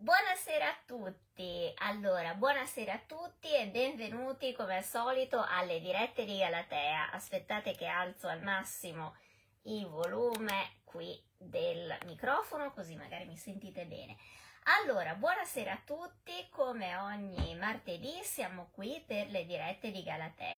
Buonasera a tutti, buonasera a tutti e benvenuti come al solito alle dirette di Galatea. Aspettate che alzo al massimo il volume qui del microfono, così magari mi sentite bene. Allora, buonasera a tutti, come ogni martedì siamo qui per le dirette di Galatea.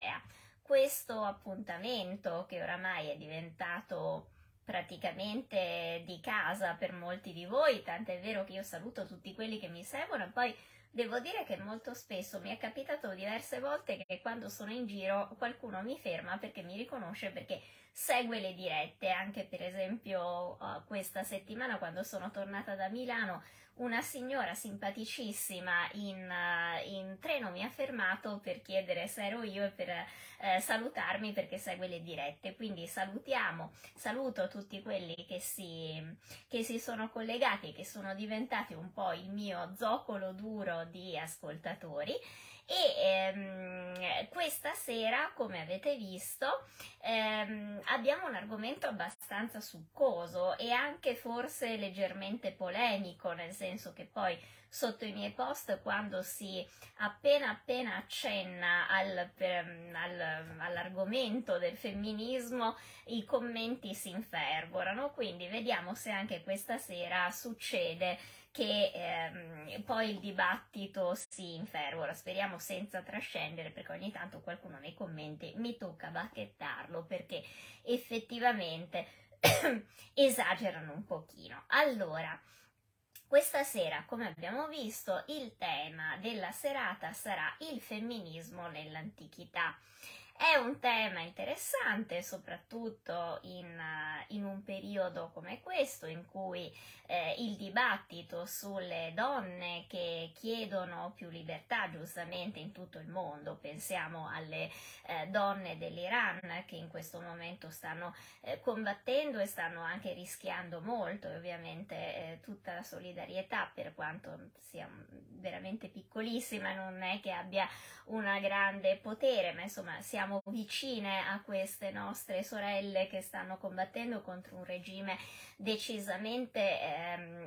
Questo appuntamento che oramai è diventato praticamente di casa per molti di voi, tant'è vero che io saluto tutti quelli che mi seguono, e poi devo dire che molto spesso mi è capitato diverse volte che quando sono in giro qualcuno mi ferma perché mi riconosce, perché segue le dirette, anche per esempio questa settimana quando sono tornata da Milano una signora simpaticissima in treno mi ha fermato per chiedere se ero io e per salutarmi perché segue le dirette. Quindi saluto tutti quelli che si sono collegati, che sono diventati un po' il mio zoccolo duro di ascoltatori. E questa sera, come avete visto, abbiamo un argomento abbastanza succoso e anche forse leggermente polemico, nel senso che poi sotto i miei post, quando si appena accenna all'argomento del femminismo, i commenti si infervorano. Quindi vediamo se anche questa sera succede che poi il dibattito si infervora, speriamo senza trascendere, perché ogni tanto qualcuno nei commenti mi tocca bacchettarlo perché effettivamente esagerano un pochino. Allora, questa sera, come abbiamo visto, il tema della serata sarà il femminismo nell'antichità. È un tema interessante, soprattutto in un periodo come questo, in cui il dibattito sulle donne che chiedono più libertà, giustamente, in tutto il mondo. Pensiamo alle donne dell'Iran che in questo momento stanno combattendo e stanno anche rischiando molto, e ovviamente tutta la solidarietà, per quanto sia veramente piccolissima, non è che abbia una grande potere, ma insomma siamo vicine a queste nostre sorelle che stanno combattendo contro un regime decisamente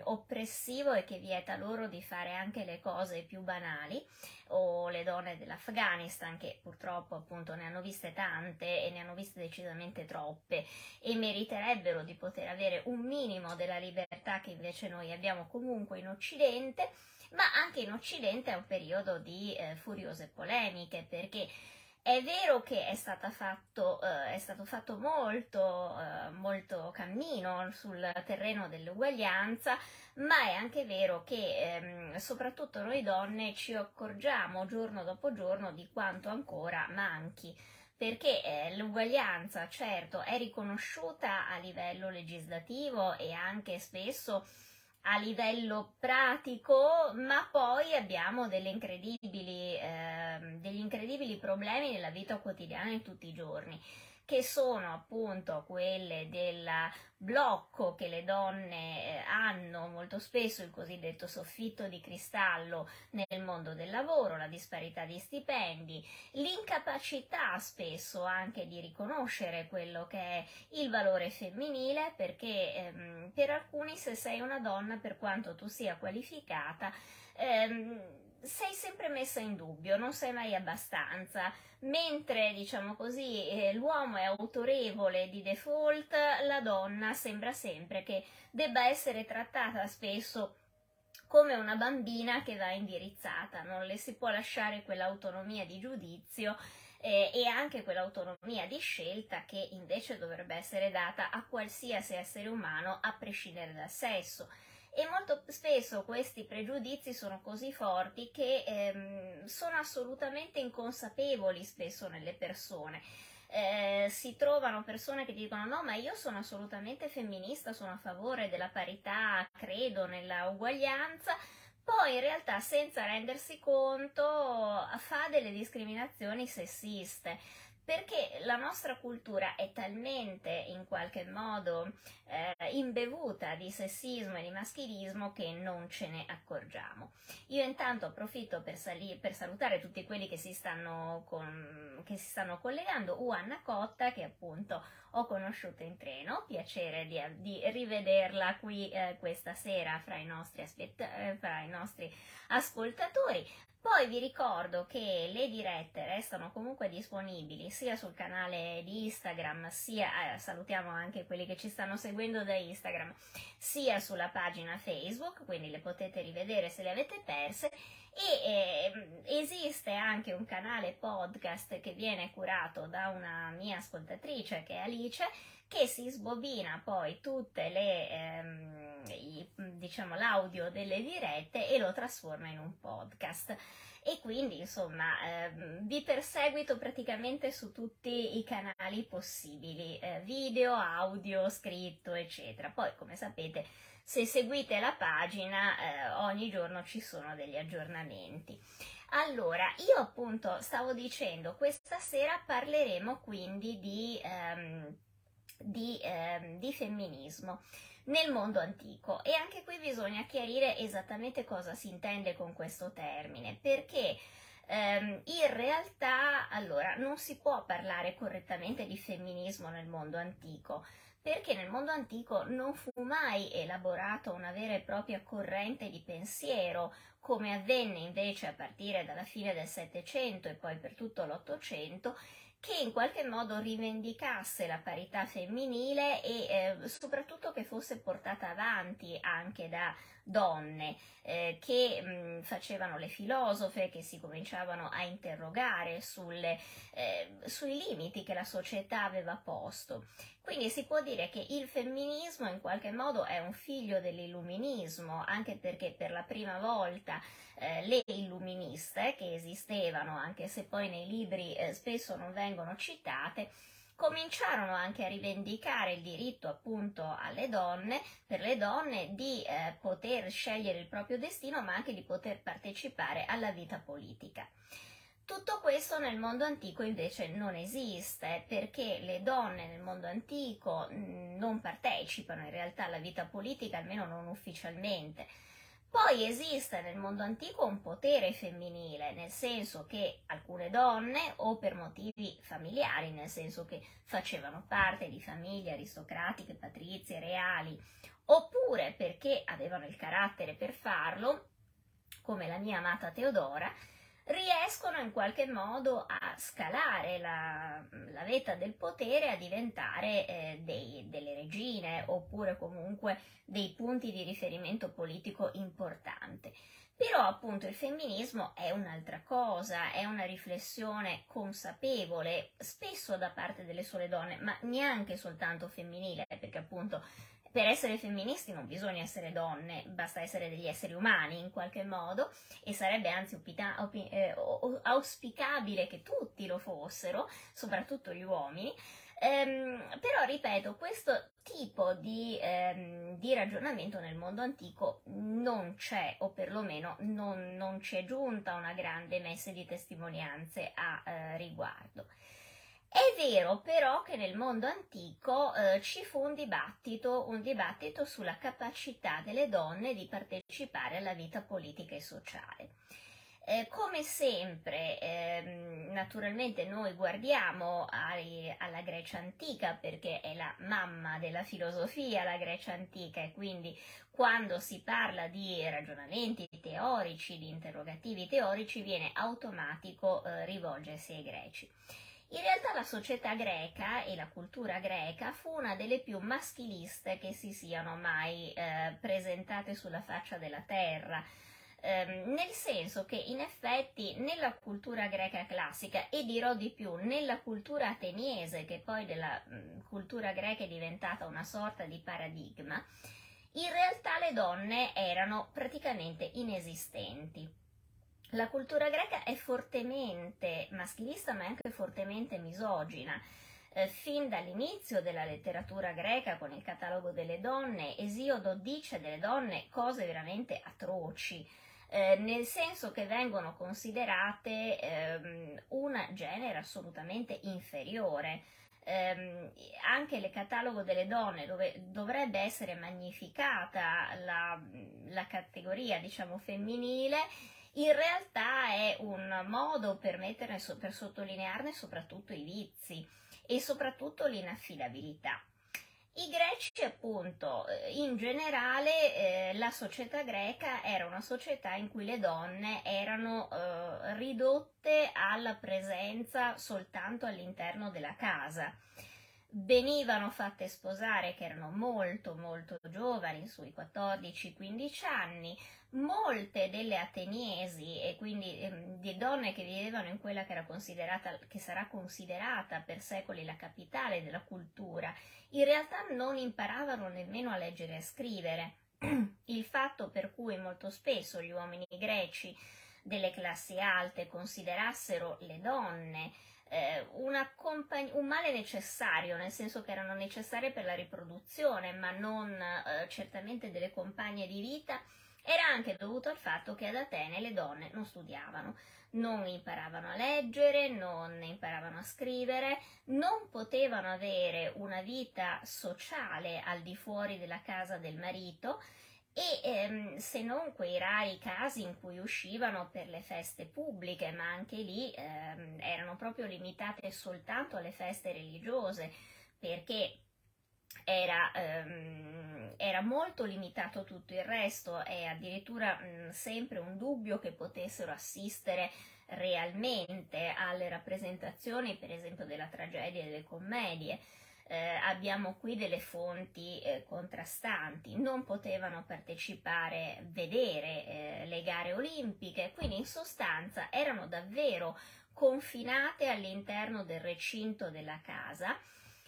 oppressivo e che vieta loro di fare anche le cose più banali, o le donne dell'Afghanistan che purtroppo appunto ne hanno viste tante e ne hanno viste decisamente troppe e meriterebbero di poter avere un minimo della libertà che invece noi abbiamo comunque in Occidente. Ma anche in Occidente è un periodo di furiose polemiche, perché è vero che è stato fatto molto cammino sul terreno dell'uguaglianza, ma è anche vero che soprattutto noi donne ci accorgiamo giorno dopo giorno di quanto ancora manchi, perché l'uguaglianza certo è riconosciuta a livello legislativo e anche spesso a livello pratico, ma poi abbiamo degli incredibili problemi nella vita quotidiana di tutti i giorni, che sono appunto quelle del blocco che le donne hanno molto spesso, il cosiddetto soffitto di cristallo nel mondo del lavoro, la disparità di stipendi, l'incapacità spesso anche di riconoscere quello che è il valore femminile, perché per alcuni, se sei una donna, per quanto tu sia qualificata, sei sempre messa in dubbio, non sei mai abbastanza, mentre, diciamo così, l'uomo è autorevole di default, la donna sembra sempre che debba essere trattata spesso come una bambina che va indirizzata, non le si può lasciare quell'autonomia di giudizio e anche quell'autonomia di scelta che invece dovrebbe essere data a qualsiasi essere umano a prescindere dal sesso. E molto spesso questi pregiudizi sono così forti che sono assolutamente inconsapevoli spesso nelle persone. Si trovano persone che dicono: no, ma io sono assolutamente femminista, sono a favore della parità, credo nella uguaglianza, poi in realtà, senza rendersi conto, fa delle discriminazioni sessiste. perché la nostra cultura è talmente in qualche modo imbevuta di sessismo e di maschilismo che non ce ne accorgiamo. Io intanto approfitto per salutare tutti quelli che si stanno collegando, Anna Cotta, che appunto ho conosciuto in treno, piacere di rivederla qui questa sera fra i nostri ascoltatori. Poi vi ricordo che le dirette restano comunque disponibili sia sul canale di Instagram, sia salutiamo anche quelli che ci stanno seguendo da Instagram, sia sulla pagina Facebook, quindi le potete rivedere se le avete perse. E esiste anche un canale podcast che viene curato da una mia ascoltatrice che è Alice, che si sbobina poi tutte le l'audio delle dirette e lo trasforma in un podcast. E quindi insomma vi perseguito praticamente su tutti i canali possibili, video, audio, scritto, eccetera. Poi, come sapete, se seguite la pagina ogni giorno ci sono degli aggiornamenti. Allora, io appunto stavo dicendo, questa sera parleremo quindi di femminismo nel mondo antico, e anche qui bisogna chiarire esattamente cosa si intende con questo termine, perché in realtà allora non si può parlare correttamente di femminismo nel mondo antico, perché nel mondo antico non fu mai elaborata una vera e propria corrente di pensiero, come avvenne invece a partire dalla fine del Settecento e poi per tutto l'Ottocento, che in qualche modo rivendicasse la parità femminile e soprattutto che fosse portata avanti anche da donne che facevano le filosofe, che si cominciavano a interrogare sui limiti che la società aveva posto. Quindi si può dire che il femminismo in qualche modo è un figlio dell'illuminismo, anche perché per la prima volta le illuministe, che esistevano anche se poi nei libri spesso non vengono citate, cominciarono anche a rivendicare il diritto appunto per le donne di poter scegliere il proprio destino, ma anche di poter partecipare alla vita politica. Tutto questo nel mondo antico invece non esiste, perché le donne nel mondo antico non partecipano in realtà alla vita politica, almeno non ufficialmente. Poi esiste nel mondo antico un potere femminile, nel senso che alcune donne, o per motivi familiari, nel senso che facevano parte di famiglie aristocratiche, patrizie, reali, oppure perché avevano il carattere per farlo, come la mia amata Teodora, riescono in qualche modo a scalare la vetta del potere, a diventare delle regine, oppure comunque dei punti di riferimento politico importante. Però appunto il femminismo è un'altra cosa, è una riflessione consapevole, spesso da parte delle sole donne, ma neanche soltanto femminile, perché appunto per essere femministi non bisogna essere donne, basta essere degli esseri umani in qualche modo, e sarebbe anzi auspicabile che tutti lo fossero, soprattutto gli uomini. Però, ripeto, questo tipo di ragionamento nel mondo antico non c'è, o perlomeno non ci è giunta una grande messe di testimonianze a riguardo. È vero però che nel mondo antico ci fu un dibattito sulla capacità delle donne di partecipare alla vita politica e sociale. Come sempre, naturalmente noi guardiamo alla Grecia antica, perché è la mamma della filosofia la Grecia antica, e quindi quando si parla di ragionamenti teorici, di interrogativi teorici, viene automatico rivolgersi ai greci. In realtà la società greca e la cultura greca fu una delle più maschiliste che si siano mai presentate sulla faccia della terra, nel senso che in effetti nella cultura greca classica, e dirò di più nella cultura ateniese, che poi della cultura greca è diventata una sorta di paradigma, in realtà le donne erano praticamente inesistenti. La cultura greca è fortemente maschilista, ma è anche fortemente misogina. Fin dall'inizio della letteratura greca, con il catalogo delle donne, Esiodo dice delle donne cose veramente atroci. nel senso che vengono considerate un genere assolutamente inferiore. Anche il catalogo delle donne, dove dovrebbe essere magnificata la categoria, diciamo, femminile, in realtà è un modo per sottolinearne soprattutto i vizi e soprattutto l'inaffidabilità. I greci, appunto, in generale la società greca era una società in cui le donne erano ridotte alla presenza soltanto all'interno della casa. Venivano fatte sposare che erano molto molto giovani, sui 14-15 anni. Molte delle ateniesi, e quindi di donne che vivevano in quella che era considerata, che sarà considerata per secoli la capitale della cultura, in realtà non imparavano nemmeno a leggere e a scrivere. Il fatto per cui molto spesso gli uomini greci delle classi alte considerassero le donne un male necessario, nel senso che erano necessarie per la riproduzione, ma non certamente delle compagne di vita, era anche dovuto al fatto che ad Atene le donne non studiavano, non imparavano a leggere, non imparavano a scrivere, non potevano avere una vita sociale al di fuori della casa del marito, e se non quei rari casi in cui uscivano per le feste pubbliche, ma anche lì erano proprio limitate soltanto alle feste religiose, perché era molto limitato tutto il resto, e addirittura sempre un dubbio che potessero assistere realmente alle rappresentazioni, per esempio, della tragedia e delle commedie. Abbiamo qui delle fonti contrastanti. Non potevano partecipare, vedere le gare olimpiche, quindi in sostanza erano davvero confinate all'interno del recinto della casa,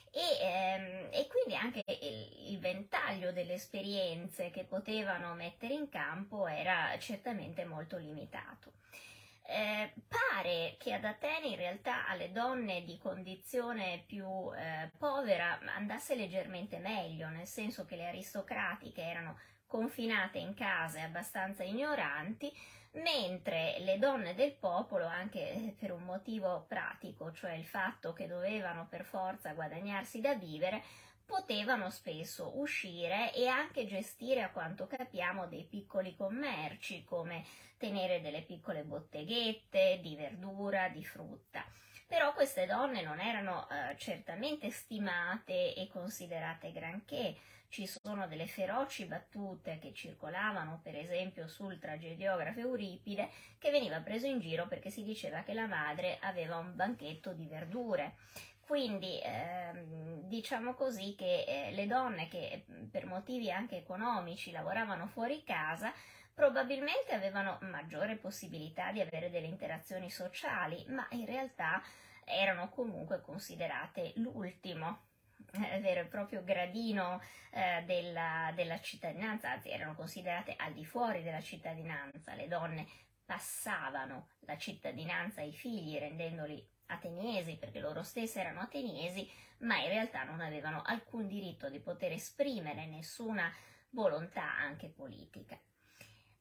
e quindi anche il ventaglio delle esperienze che potevano mettere in campo era certamente molto limitato. Pare che ad Atene in realtà alle donne di condizione più povera andasse leggermente meglio, nel senso che le aristocratiche erano confinate in case abbastanza ignoranti, mentre le donne del popolo, anche per un motivo pratico, cioè il fatto che dovevano per forza guadagnarsi da vivere, potevano spesso uscire e anche gestire, a quanto capiamo, dei piccoli commerci, come tenere delle piccole botteghette di verdura, di frutta. Però queste donne non erano certamente stimate e considerate granché. Ci sono delle feroci battute che circolavano, per esempio, sul tragediografo Euripide, che veniva preso in giro perché si diceva che la madre aveva un banchetto di verdure. Quindi diciamo così che le donne che per motivi anche economici lavoravano fuori casa probabilmente avevano maggiore possibilità di avere delle interazioni sociali, ma in realtà erano comunque considerate l'ultimo vero e proprio gradino della cittadinanza, anzi erano considerate al di fuori della cittadinanza. Le donne passavano la cittadinanza ai figli, rendendoli ateniesi, perché loro stesse erano ateniesi, ma in realtà non avevano alcun diritto di poter esprimere nessuna volontà anche politica.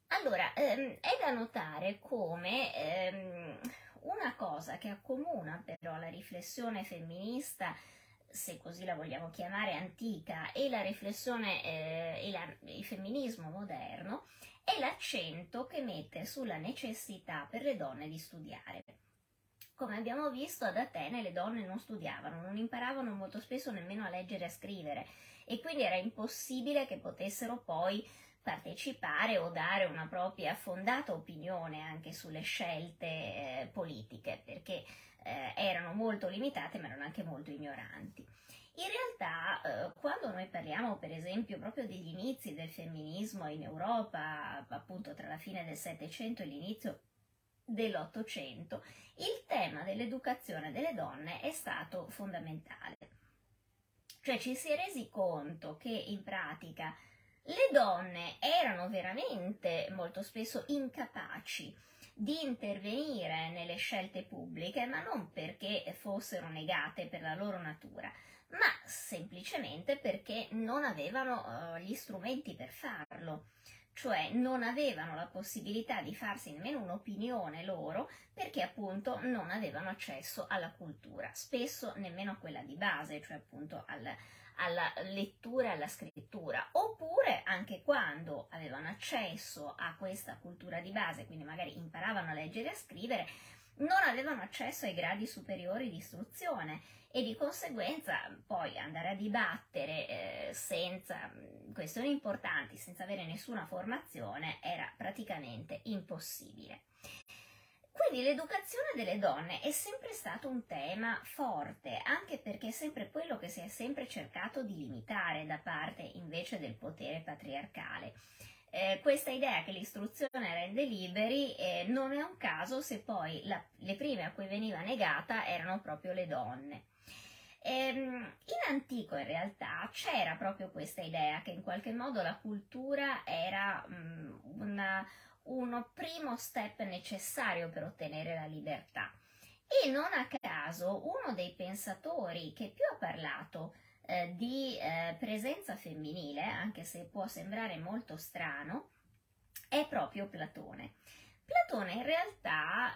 Allora, è da notare come una cosa che accomuna però la riflessione femminista, se così la vogliamo chiamare, antica, e la riflessione il femminismo moderno, è l'accento che mette sulla necessità per le donne di studiare. Come abbiamo visto, ad Atene le donne non studiavano, non imparavano molto spesso nemmeno a leggere e a scrivere, e quindi era impossibile che potessero poi partecipare o dare una propria fondata opinione anche sulle scelte politiche, perché erano molto limitate, ma erano anche molto ignoranti. In realtà, quando noi parliamo, per esempio, proprio degli inizi del femminismo in Europa, appunto tra la fine del Settecento e l'inizio dell'Ottocento, il tema dell'educazione delle donne è stato fondamentale. Cioè ci si è resi conto che in pratica le donne erano veramente molto spesso incapaci di intervenire nelle scelte pubbliche, ma non perché fossero negate per la loro natura, ma semplicemente perché non avevano gli strumenti per farlo. cioè non avevano la possibilità di farsi nemmeno un'opinione loro, perché appunto non avevano accesso alla cultura, spesso nemmeno a quella di base, cioè appunto alla lettura e alla scrittura, oppure anche quando avevano accesso a questa cultura di base, quindi magari imparavano a leggere e a scrivere, non avevano accesso ai gradi superiori di istruzione e di conseguenza poi andare a dibattere senza questioni importanti, senza avere nessuna formazione, era praticamente impossibile. Quindi l'educazione delle donne è sempre stato un tema forte, anche perché è sempre quello che si è sempre cercato di limitare da parte invece del potere patriarcale. Questa idea che l'istruzione rende liberi non è un caso se poi le prime a cui veniva negata erano proprio le donne. In antico in realtà c'era proprio questa idea che in qualche modo la cultura era uno primo step necessario per ottenere la libertà, e non a caso uno dei pensatori che più ha parlato di presenza femminile, anche se può sembrare molto strano, è proprio Platone. Platone in realtà,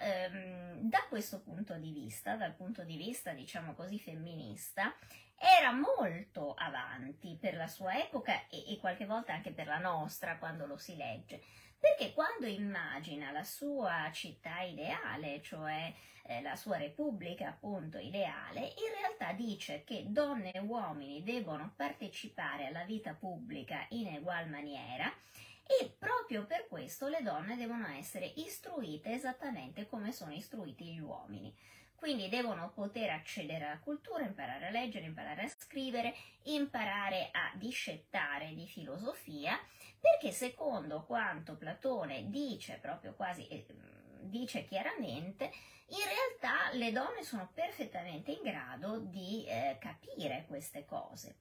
da questo punto di vista, dal punto di vista diciamo così femminista, era molto avanti per la sua epoca e qualche volta anche per la nostra quando lo si legge, perché quando immagina la sua città ideale, cioè la sua repubblica appunto ideale, in realtà dice che donne e uomini devono partecipare alla vita pubblica in egual maniera e proprio per questo le donne devono essere istruite esattamente come sono istruiti gli uomini. Quindi devono poter accedere alla cultura, imparare a leggere, imparare a scrivere, imparare a discettare di filosofia, perché secondo quanto Platone dice, proprio quasi dice chiaramente, in realtà le donne sono perfettamente in grado di capire queste cose.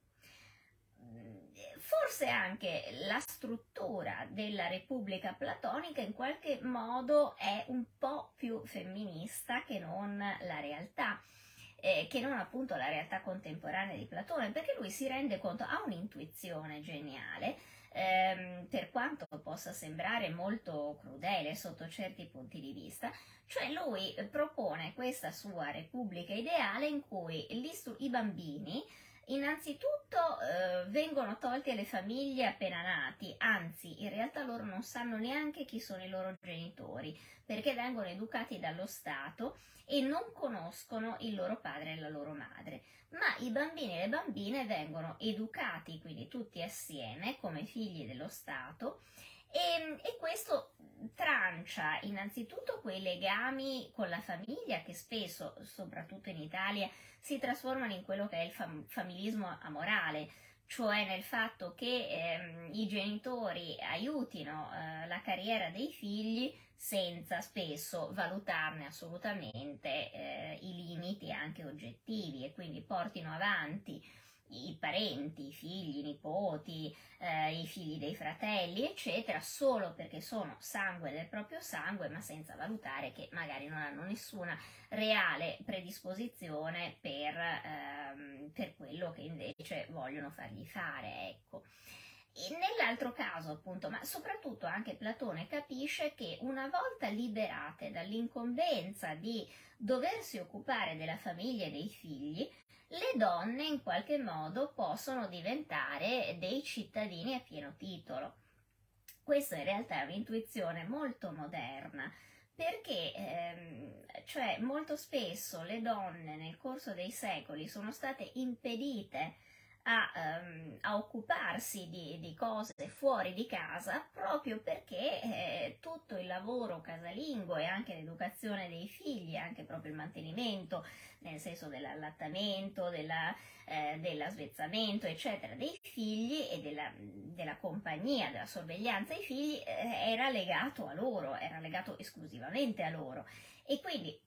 Forse anche la struttura della Repubblica platonica in qualche modo è un po' più femminista che non la realtà, che non appunto la realtà contemporanea di Platone, perché lui si rende conto, ha un'intuizione geniale, per quanto possa sembrare molto crudele sotto certi punti di vista, cioè lui propone questa sua Repubblica ideale in cui i bambini innanzitutto vengono tolti alle famiglie appena nati, anzi in realtà loro non sanno neanche chi sono i loro genitori, perché vengono educati dallo Stato e non conoscono il loro padre e la loro madre, ma i bambini e le bambine vengono educati quindi tutti assieme come figli dello Stato e questo trancia innanzitutto quei legami con la famiglia che spesso, soprattutto in Italia, si trasformano in quello che è il familismo amorale, cioè nel fatto che i genitori aiutino la carriera dei figli senza spesso valutarne assolutamente i limiti anche oggettivi, e quindi portino avanti i parenti, i figli, i nipoti, i figli dei fratelli, eccetera, solo perché sono sangue del proprio sangue, ma senza valutare che magari non hanno nessuna reale predisposizione per quello che invece vogliono fargli fare, ecco. E nell'altro caso appunto, ma soprattutto anche Platone capisce che una volta liberate dall'incombenza di doversi occupare della famiglia e dei figli, le donne in qualche modo possono diventare dei cittadini a pieno titolo. Questa in realtà è un'intuizione molto moderna, perché cioè molto spesso le donne nel corso dei secoli sono state impedite a occuparsi di cose fuori di casa proprio perché tutto il lavoro casalingo e anche l'educazione dei figli, anche proprio il mantenimento nel senso dell'allattamento, dell'asvezzamento eccetera dei figli e della compagnia, della sorveglianza ai figli era legato a loro, era legato esclusivamente a loro, e quindi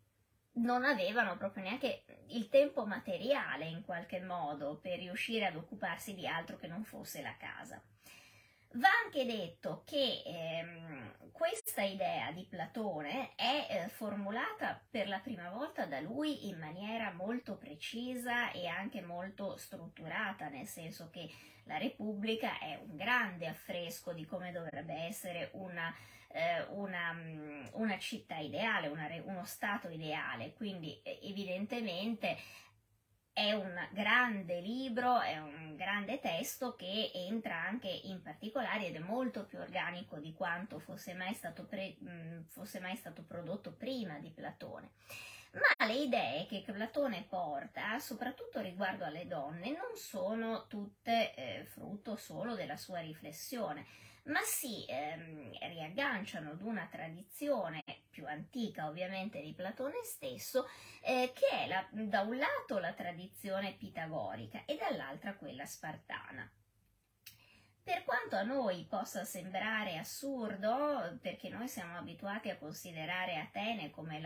non avevano proprio neanche il tempo materiale in qualche modo per riuscire ad occuparsi di altro che non fosse la casa. Va anche detto che questa idea di Platone è formulata per la prima volta da lui in maniera molto precisa e anche molto strutturata, nel senso che la Repubblica è un grande affresco di come dovrebbe essere una città ideale, uno stato ideale, quindi evidentemente è un grande libro, è un grande testo che entra anche in particolari ed è molto più organico di quanto fosse mai stato prodotto prima di Platone. Ma le idee che Platone porta, soprattutto riguardo alle donne, non sono tutte frutto solo della sua riflessione, ma si riagganciano ad una tradizione più antica ovviamente di Platone stesso, che è da un lato la tradizione pitagorica e dall'altra quella spartana. Per quanto a noi possa sembrare assurdo, perché noi siamo abituati a considerare Atene come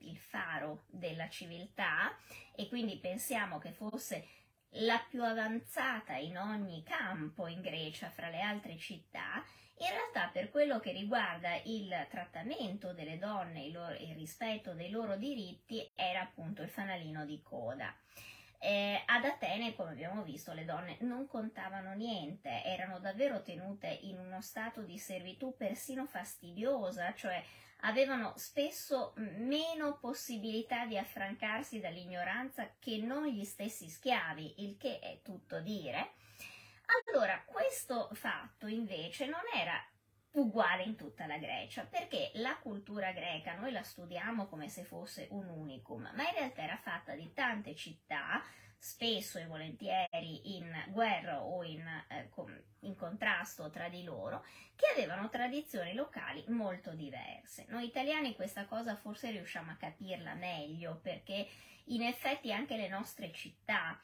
il faro della civiltà e quindi pensiamo che fosse la più avanzata in ogni campo in Grecia fra le altre città, in realtà per quello che riguarda il trattamento delle donne e il rispetto dei loro diritti era appunto il fanalino di coda. Ad Atene, come abbiamo visto, le donne non contavano niente, erano davvero tenute in uno stato di servitù persino fastidiosa, cioè avevano spesso meno possibilità di affrancarsi dall'ignoranza che non gli stessi schiavi, il che è tutto dire. Allora, questo fatto invece non era uguale in tutta la Grecia, perché la cultura greca noi la studiamo come se fosse un unicum, ma in realtà era fatta di tante città, spesso e volentieri in guerra o in contrasto tra di loro, che avevano tradizioni locali molto diverse. Noi italiani questa cosa forse riusciamo a capirla meglio, perché in effetti anche le nostre città,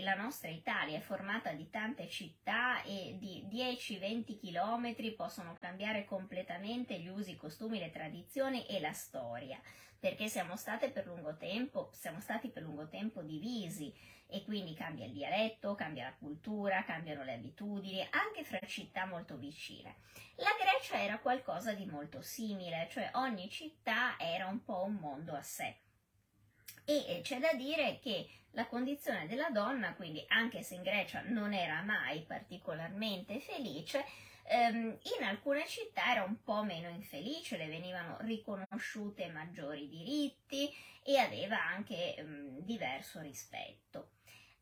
la nostra Italia è formata di tante città e di 10-20 chilometri possono cambiare completamente gli usi, i costumi, le tradizioni e la storia, perché siamo stati per lungo tempo divisi e quindi cambia il dialetto, cambia la cultura, cambiano le abitudini, anche fra città molto vicine. La Grecia era qualcosa di molto simile, cioè ogni città era un po' un mondo a sé. E c'è da dire che la condizione della donna, quindi anche se in Grecia non era mai particolarmente felice, in alcune città era un po' meno infelice, le venivano riconosciute maggiori diritti e aveva anche diverso rispetto.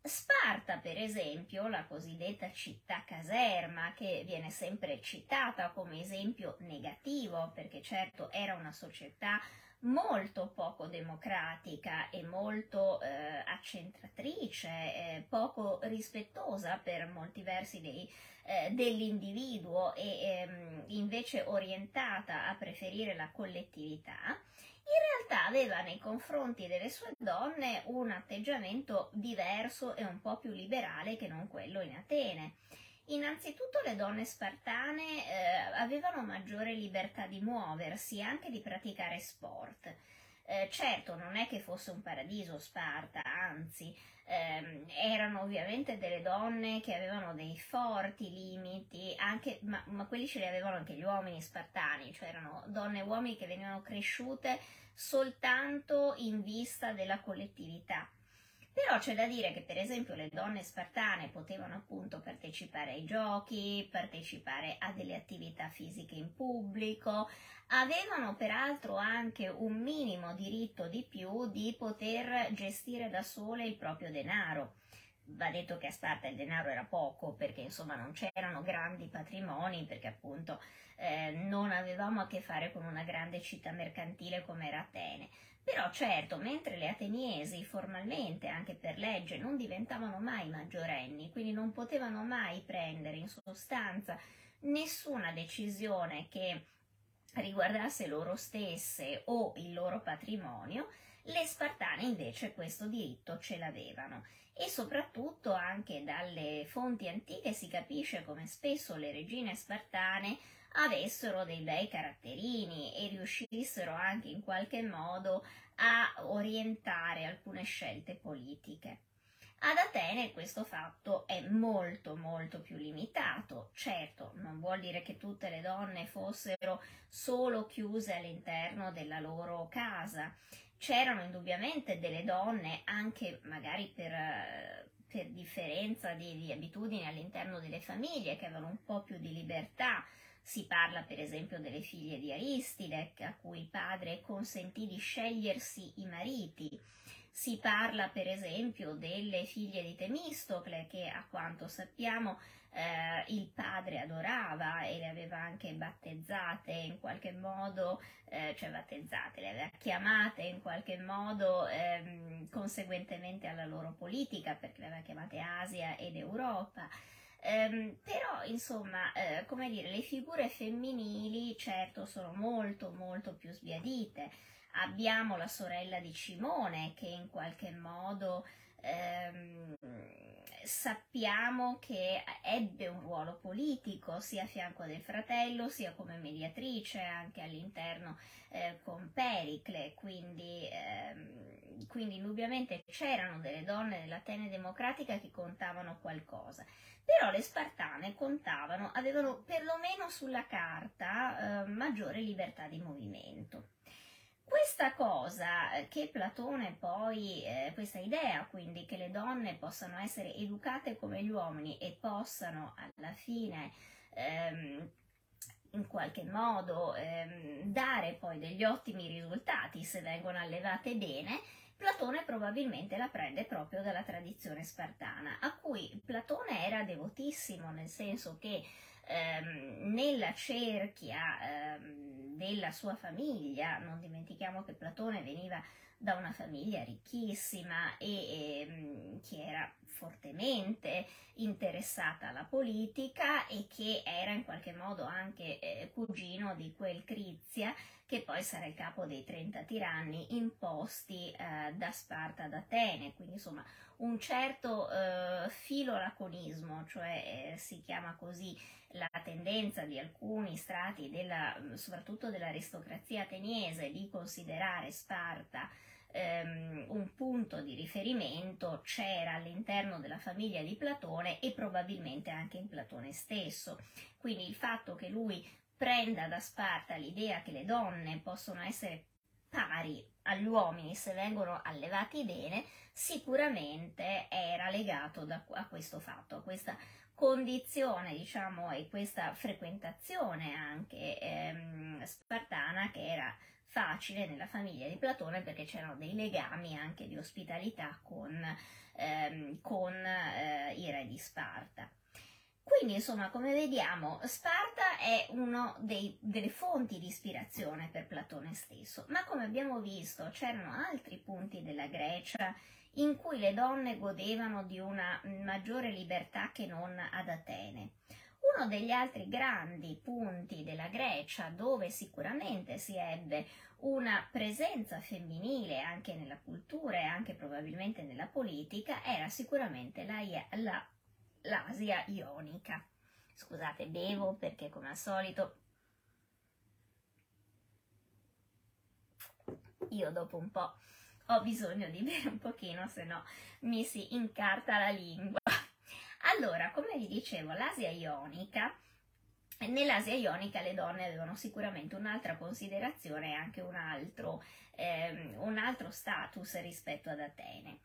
Sparta, per esempio, la cosiddetta città caserma, che viene sempre citata come esempio negativo, perché certo era una società molto poco democratica e molto accentratrice, poco rispettosa per molti versi dell'individuo e invece orientata a preferire la collettività, in realtà aveva nei confronti delle sue donne un atteggiamento diverso e un po' più liberale che non quello in Atene. Innanzitutto le donne spartane avevano maggiore libertà di muoversi e anche di praticare sport. Certo, non è che fosse un paradiso Sparta, anzi, erano ovviamente delle donne che avevano dei forti limiti, anche, ma quelli ce li avevano anche gli uomini spartani, cioè erano donne e uomini che venivano cresciute soltanto in vista della collettività. Però c'è da dire che per esempio le donne spartane potevano appunto partecipare ai giochi, partecipare a delle attività fisiche in pubblico, avevano peraltro anche un minimo diritto di più di poter gestire da sole il proprio denaro. Va detto che a Sparta il denaro era poco, perché insomma non c'erano grandi patrimoni, perché appunto non avevamo a che fare con una grande città mercantile come era Atene. Però certo, mentre le ateniesi formalmente, anche per legge, non diventavano mai maggiorenni, quindi non potevano mai prendere in sostanza nessuna decisione che riguardasse loro stesse o il loro patrimonio, le spartane invece questo diritto ce l'avevano. E soprattutto anche dalle fonti antiche si capisce come spesso le regine spartane avessero dei bei caratterini e riuscissero anche in qualche modo a orientare alcune scelte politiche. Ad Atene questo fatto è molto molto più limitato. Certo, non vuol dire che tutte le donne fossero solo chiuse all'interno della loro casa. C'erano indubbiamente delle donne, anche magari per differenza di abitudini all'interno delle famiglie, che avevano un po' più di libertà. Si parla per esempio delle figlie di Aristide, a cui il padre consentì di scegliersi i mariti. Si parla per esempio delle figlie di Temistocle, che a quanto sappiamo il padre adorava e le aveva anche battezzate in qualche modo, le aveva chiamate in qualche modo conseguentemente alla loro politica, perché le aveva chiamate Asia ed Europa. Però insomma, le figure femminili certo sono molto molto più sbiadite. Abbiamo la sorella di Cimone che in qualche modo sappiamo che ebbe un ruolo politico sia a fianco del fratello sia come mediatrice anche all'interno con Pericle, quindi indubbiamente c'erano delle donne dell'Atene democratica che contavano qualcosa. Però le spartane contavano, avevano perlomeno sulla carta maggiore libertà di movimento. Questa cosa che Platone poi, questa idea quindi che le donne possano essere educate come gli uomini e possano alla fine in qualche modo dare poi degli ottimi risultati se vengono allevate bene, Platone probabilmente la prende proprio dalla tradizione spartana, a cui Platone era devotissimo, nel senso che nella cerchia della sua famiglia, non dimentichiamo che Platone veniva da una famiglia ricchissima e che era fortemente interessata alla politica e che era in qualche modo anche cugino di quel Crizia che poi sarà il capo dei 30 tiranni imposti da Sparta ad Atene, quindi insomma un certo filoraconismo, cioè si chiama così la tendenza di alcuni strati, soprattutto dell'aristocrazia ateniese, di considerare Sparta un punto di riferimento, c'era all'interno della famiglia di Platone e probabilmente anche in Platone stesso. Quindi il fatto che lui prenda da Sparta l'idea che le donne possono essere pari agli uomini se vengono allevati bene, sicuramente era legato a questo fatto, a questa condizione, diciamo, e questa frequentazione anche spartana, che era facile nella famiglia di Platone perché c'erano dei legami anche di ospitalità con i re di Sparta. Quindi insomma, come vediamo, Sparta è una delle fonti di ispirazione per Platone stesso, ma come abbiamo visto c'erano altri punti della Grecia in cui le donne godevano di una maggiore libertà che non ad Atene. Uno degli altri grandi punti della Grecia, dove sicuramente si ebbe una presenza femminile anche nella cultura e anche probabilmente nella politica, era sicuramente l'Asia ionica. Scusate, bevo perché come al solito io dopo un po' ho bisogno di bere un pochino, se no mi si incarta la lingua. Allora, come vi dicevo, nell'Asia Ionica le donne avevano sicuramente un'altra considerazione e anche un altro status rispetto ad Atene.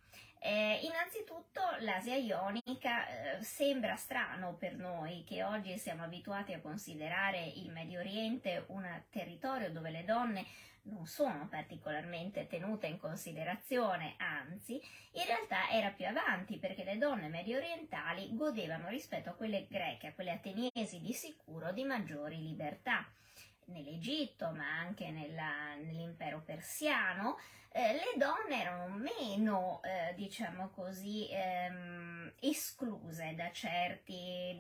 Innanzitutto l'Asia Ionica, sembra strano per noi che oggi siamo abituati a considerare il Medio Oriente un territorio dove le donne non sono particolarmente tenute in considerazione, anzi in realtà era più avanti, perché le donne medio orientali godevano rispetto a quelle greche, a quelle ateniesi di sicuro, di maggiori libertà. Nell'Egitto, ma anche nell'impero persiano, le donne erano meno, escluse da certi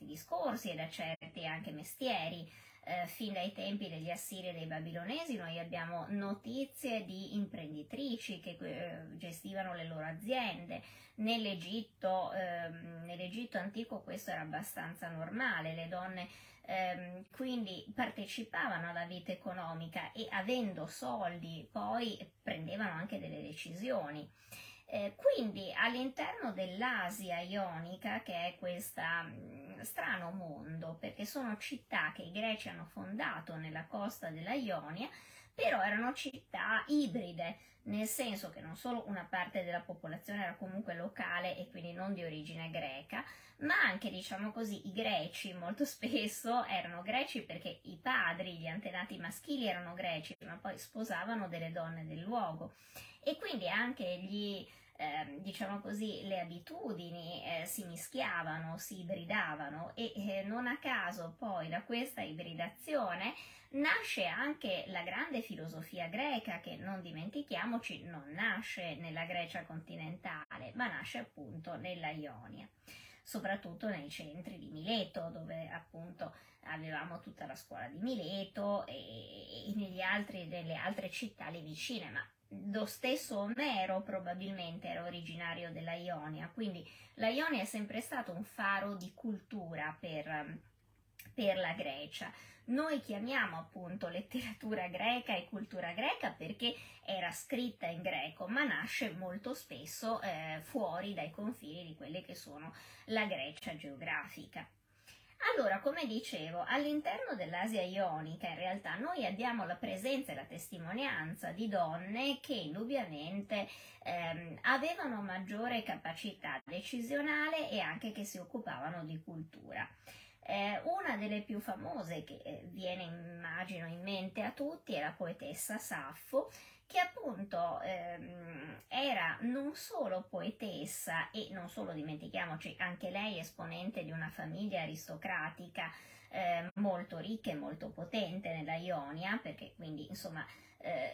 discorsi e da certi anche mestieri. Fin dai tempi degli Assiri e dei Babilonesi noi abbiamo notizie di imprenditrici che gestivano le loro aziende. Nell'Egitto antico questo era abbastanza normale, le donne quindi partecipavano alla vita economica e avendo soldi poi prendevano anche delle decisioni. Quindi all'interno dell'Asia Ionica, che è questo strano mondo, perché sono città che i greci hanno fondato nella costa della Ionia, però erano città ibride, nel senso che non solo una parte della popolazione era comunque locale e quindi non di origine greca, ma anche, diciamo così, i greci molto spesso erano greci perché i padri, gli antenati maschili erano greci, ma poi sposavano delle donne del luogo, e quindi anche gli diciamo così, le abitudini si mischiavano, si ibridavano, e non a caso poi da questa ibridazione nasce anche la grande filosofia greca, che non dimentichiamoci non nasce nella Grecia continentale, ma nasce appunto nella Ionia, soprattutto nei centri di Mileto, dove appunto avevamo tutta la scuola di Mileto e nelle altre città lì vicine, ma lo stesso Omero probabilmente era originario della Ionia, quindi la Ionia è sempre stato un faro di cultura per la Grecia. Noi chiamiamo appunto letteratura greca e cultura greca perché era scritta in greco, ma nasce molto spesso fuori dai confini di quelle che sono la Grecia geografica. Allora, come dicevo, all'interno dell'Asia Ionica in realtà noi abbiamo la presenza e la testimonianza di donne che indubbiamente avevano maggiore capacità decisionale e anche che si occupavano di cultura. Una delle più famose che viene immagino in mente a tutti è la poetessa Saffo, che appunto era non solo poetessa e non solo, dimentichiamoci, anche lei esponente di una famiglia aristocratica molto ricca e molto potente nella Ionia, perché quindi insomma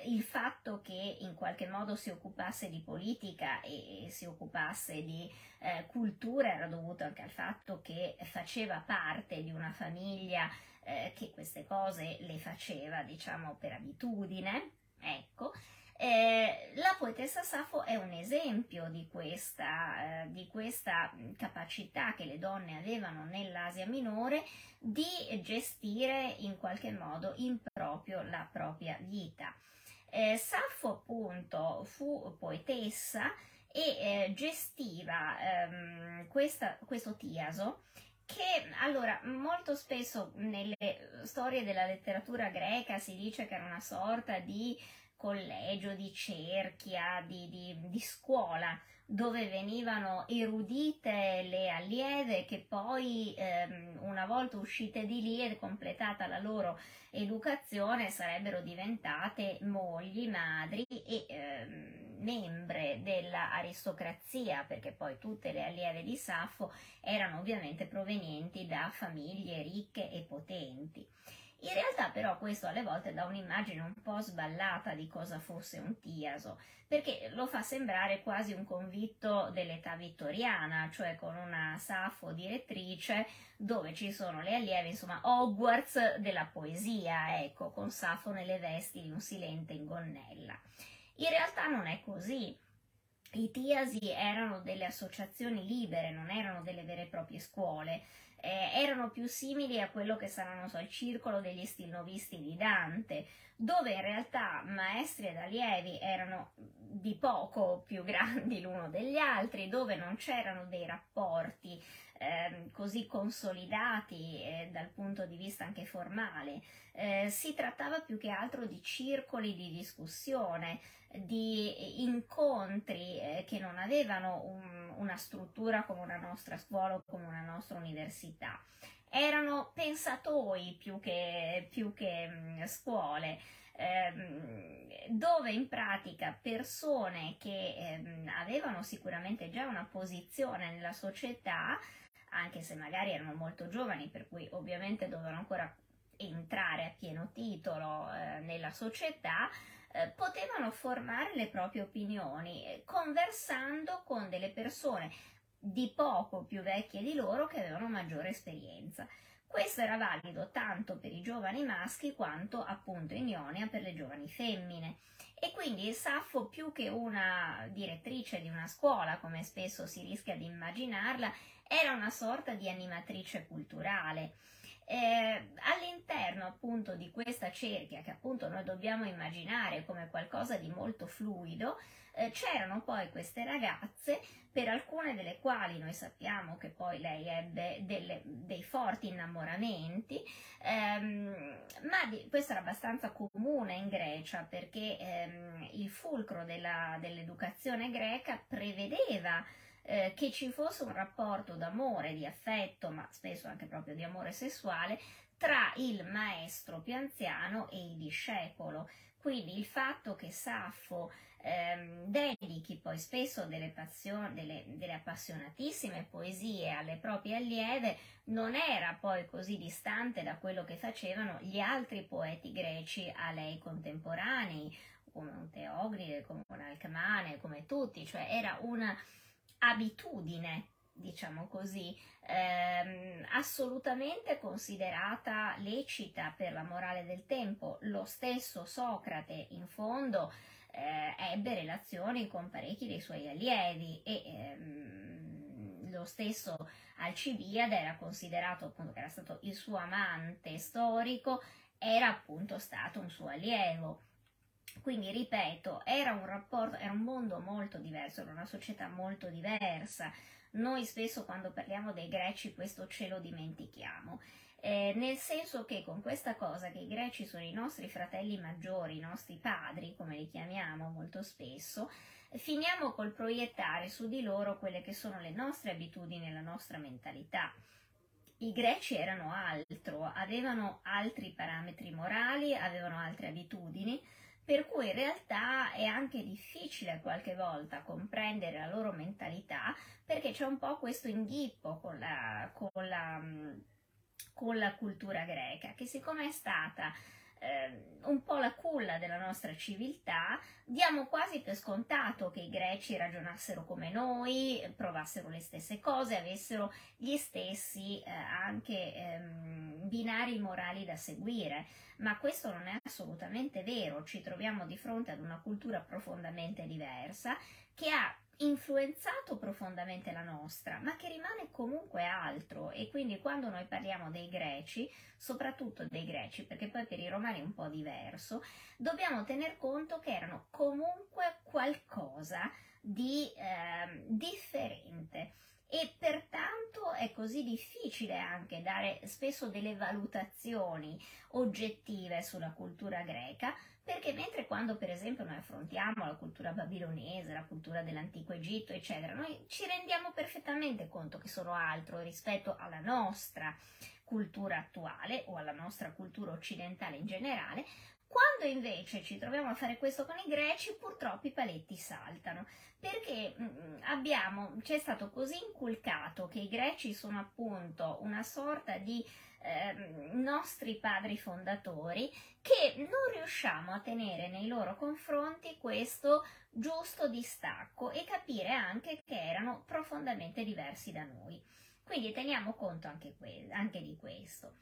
il fatto che in qualche modo si occupasse di politica e si occupasse di cultura era dovuto anche al fatto che faceva parte di una famiglia che queste cose le faceva, diciamo, per abitudine. Ecco, la poetessa Saffo è un esempio di questa capacità che le donne avevano nell'Asia Minore di gestire in qualche modo in proprio la propria vita. Saffo appunto fu poetessa e gestiva questo Tiaso, che allora molto spesso nelle storie della letteratura greca si dice che era una sorta di collegio, di cerchia, di scuola, dove venivano erudite le allieve che poi una volta uscite di lì e completata la loro educazione sarebbero diventate mogli, madri e membre dell'aristocrazia, perché poi tutte le allieve di Saffo erano ovviamente provenienti da famiglie ricche e potenti. In realtà però questo alle volte dà un'immagine un po' sballata di cosa fosse un Tiaso, perché lo fa sembrare quasi un convitto dell'età vittoriana, cioè con una Saffo direttrice dove ci sono le allieve, insomma Hogwarts della poesia, ecco, con Saffo nelle vesti di un silente in gonnella. In realtà non è così. I Tiasi erano delle associazioni libere, non erano delle vere e proprie scuole, erano più simili a quello che sarà, non so, il circolo degli stilnovisti di Dante, dove in realtà maestri ed allievi erano di poco più grandi l'uno degli altri, dove non c'erano dei rapporti così consolidati dal punto di vista anche formale. Si trattava più che altro di circoli di discussione, di incontri che non avevano una struttura come una nostra scuola o come una nostra università. Erano pensatoi più che scuole, dove in pratica persone che avevano sicuramente già una posizione nella società, anche se magari erano molto giovani, per cui ovviamente dovevano ancora entrare a pieno titolo nella società, potevano formare le proprie opinioni conversando con delle persone di poco più vecchie di loro che avevano maggiore esperienza. Questo era valido tanto per i giovani maschi quanto appunto in Ionia per le giovani femmine, e quindi Saffo, più che una direttrice di una scuola come spesso si rischia di immaginarla, era una sorta di animatrice culturale. All'interno appunto di questa cerchia, che appunto noi dobbiamo immaginare come qualcosa di molto fluido, c'erano poi queste ragazze, per alcune delle quali noi sappiamo che poi lei ebbe dei forti innamoramenti, ma questo era abbastanza comune in Grecia, perché il fulcro dell'educazione greca prevedeva che ci fosse un rapporto d'amore, di affetto, ma spesso anche proprio di amore sessuale, tra il maestro più anziano e il discepolo. Quindi il fatto che Saffo dedichi poi spesso delle appassionatissime poesie alle proprie allieve non era poi così distante da quello che facevano gli altri poeti greci a lei contemporanei, come un Teocride, come un Alcmene, come tutti, cioè era una abitudine, diciamo così, assolutamente considerata lecita per la morale del tempo. Lo stesso Socrate, in fondo, ebbe relazioni con parecchi dei suoi allievi e lo stesso Alcibiade era considerato, appunto, che era stato il suo amante storico, era appunto stato un suo allievo. Quindi, ripeto, era un mondo molto diverso, era una società molto diversa. Noi spesso quando parliamo dei greci questo ce lo dimentichiamo, nel senso che con questa cosa che i greci sono i nostri fratelli maggiori, i nostri padri, come li chiamiamo molto spesso, finiamo col proiettare su di loro quelle che sono le nostre abitudini e la nostra mentalità. I greci erano altro, avevano altri parametri morali, avevano altre abitudini, per cui in realtà è anche difficile qualche volta comprendere la loro mentalità, perché c'è un po' questo inghippo con la cultura greca, che siccome è stata un po' la culla della nostra civiltà, diamo quasi per scontato che i greci ragionassero come noi, provassero le stesse cose, avessero gli stessi anche binari morali da seguire, ma questo non è assolutamente vero. Ci troviamo di fronte ad una cultura profondamente diversa, che ha influenzato profondamente la nostra, ma che rimane comunque altro. E quindi quando noi parliamo dei greci, soprattutto dei greci, perché poi per i romani è un po' diverso, dobbiamo tener conto che erano comunque qualcosa di differente, e pertanto è così difficile anche dare spesso delle valutazioni oggettive sulla cultura greca, perché mentre quando per esempio noi affrontiamo la cultura babilonese, la cultura dell'antico Egitto, eccetera, noi ci rendiamo perfettamente conto che sono altro rispetto alla nostra cultura attuale o alla nostra cultura occidentale in generale. Quando invece ci troviamo a fare questo con i greci, purtroppo i paletti saltano, perché c'è stato così inculcato che i greci sono appunto una sorta di nostri padri fondatori, che non riusciamo a tenere nei loro confronti questo giusto distacco e capire anche che erano profondamente diversi da noi. Quindi teniamo conto anche di questo.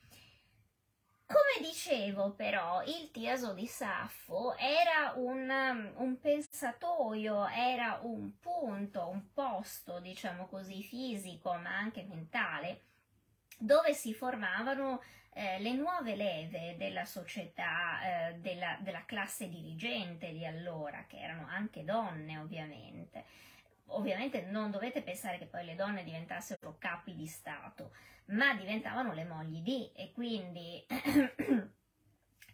Come dicevo, però, il Tiaso di Saffo era un pensatoio, era un punto, un posto, diciamo così, fisico ma anche mentale, dove si formavano le nuove leve della società, della classe dirigente di allora, che erano anche donne ovviamente. Ovviamente non dovete pensare che poi le donne diventassero capi di Stato, ma diventavano le mogli di, e quindi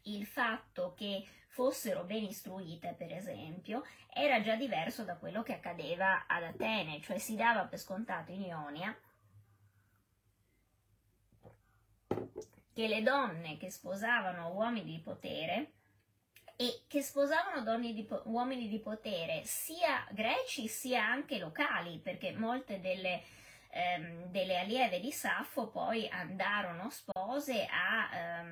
il fatto che fossero ben istruite, per esempio, era già diverso da quello che accadeva ad Atene, cioè si dava per scontato in Ionia che le donne che sposavano uomini di potere, e che sposavano uomini di potere sia greci sia anche locali, perché molte delle allieve di Saffo poi andarono spose a